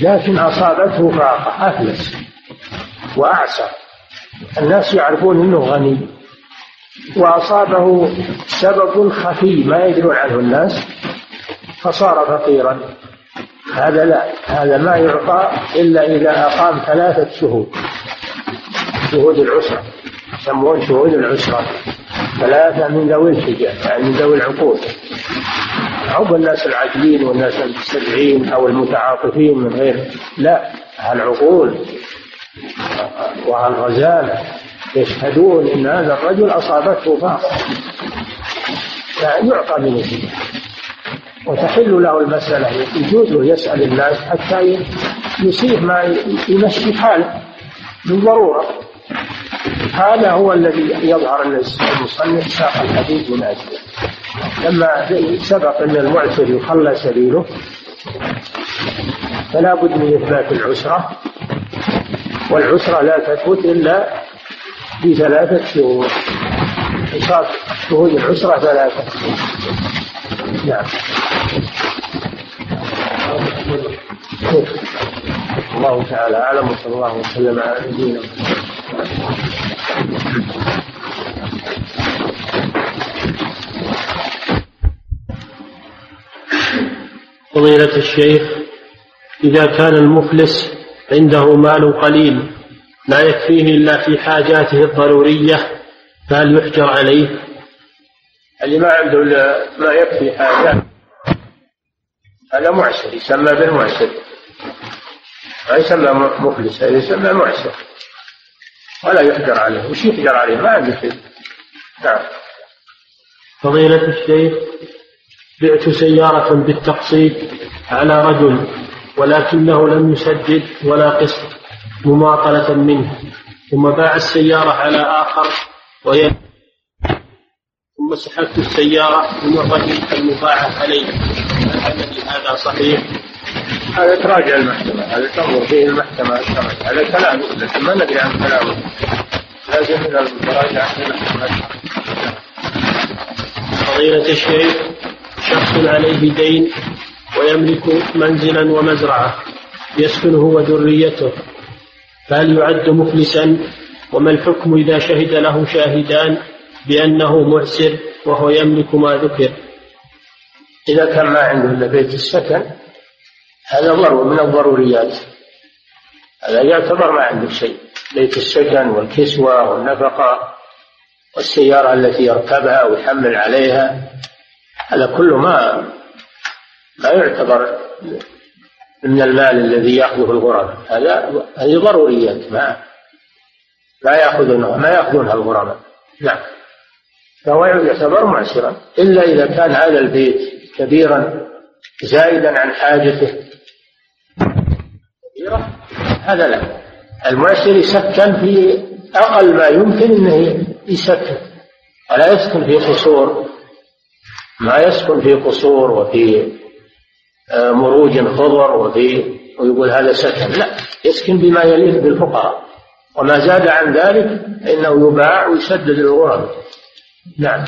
لكن أصابته فاقة، أفلس وأعسر، الناس يعرفون أنه غني وأصابه سبب خفي ما يدرون عنه الناس فصار فقيرا، هذا لا، هذا ما يعطى إلا إذا أقام ثلاثة شهود، شهود العسرة يسمون شهود العسرة، ثلاثة من ذوي الحجة يعني من ذوي العقول، عقول الناس العاقلين والناس المستدعين أو المتعاطفين من غير، لا، هالعقول وهالغزالة يشهدون إن هذا الرجل أصابته فاقة لا يعطى من الحجة وتحل له المسألة، يجوز يسأل الناس حتى يصيب ما يمشي حاله بالضرورة. هذا هو الذي يظهر أن المصنف ساق الحديث من أجله، لما سبق أن المعسر يخلى سبيله فلا بد من إثبات العسرة، والعسرة لا تفوت إلا بثلاثة شهور، إصابة شهود العسرة ثلاثة. نعم. الله تعالى أعلم، وصلى الله وسلم على نبينا فضيلة الشيخ، إذا كان المفلس عنده مال قليل لا يكفيه إلا في حاجاته الضرورية فهل يحجر عليه؟ اللي ما عنده ما يكفي حاجاته هذا معسر، يسمى بالمعسر، لا يسمى مفلس، هذا يسمى معسر ولا يحجر عليه، وش يحجر عليه؟ ما عنده شيء. نعم. فضيلة الشيخ، بعت سيارة بالتقسيط على رجل ولكنه لم يسدد ولا قسط مماطلة منه، ثم باع السيارة على آخر وهي ثم سحبت السيارة من الرجل المباع عليه، هل هذا صحيح؟ هذا تراجع المحكمة، هذا تنظر فيه المحكمة، هذا كلام لكن ما ندري عن كلامه، لازم من المراجعة في المحكمة. فضيلة الشيخ، شخص عليه دين ويملك منزلا ومزرعة يسكنه وذريته فهل يعد مفلسا؟ وما الحكم إذا شهد له شاهدان بأنه معسر وهو يملك ما ذكر؟ إذا كان ما عنده إلا بيت السكن هذا ضرورة من الضروريات، هذا يعتبر ما عنده شيء، بيت السكن والكسوة والنفقة والسيارة التي يركبها ويحمل عليها، هذا كل ما ما يعتبر من المال الذي يأخذه الغرباء، هذا هذه ضروريات ما ما يأخذونها ما يأخذونها الغرباء. نعم. فهو يعتبر معسرا إلا إذا كان هذا البيت كبيرا زائدا عن حاجته كبيرة، هذا لا، المعسر يسكن في أقل ما يمكن أنه يسكن، ولا يسكن في قصور، ما يسكن في قصور وفي مروج خضر وفي ويقول هذا سكن، لا، يسكن بما يليق بالفقراء وما زاد عن ذلك فإنه يباع ويسدد الغرامة. نعم.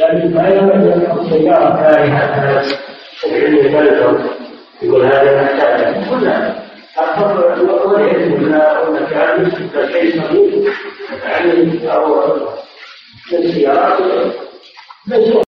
لكن فإنما يصبح السيارة كارهة وبعلم بلده يقول هذا محتاج كلها أخبر وأولئك المكان فالشيء صغير عن السيارات.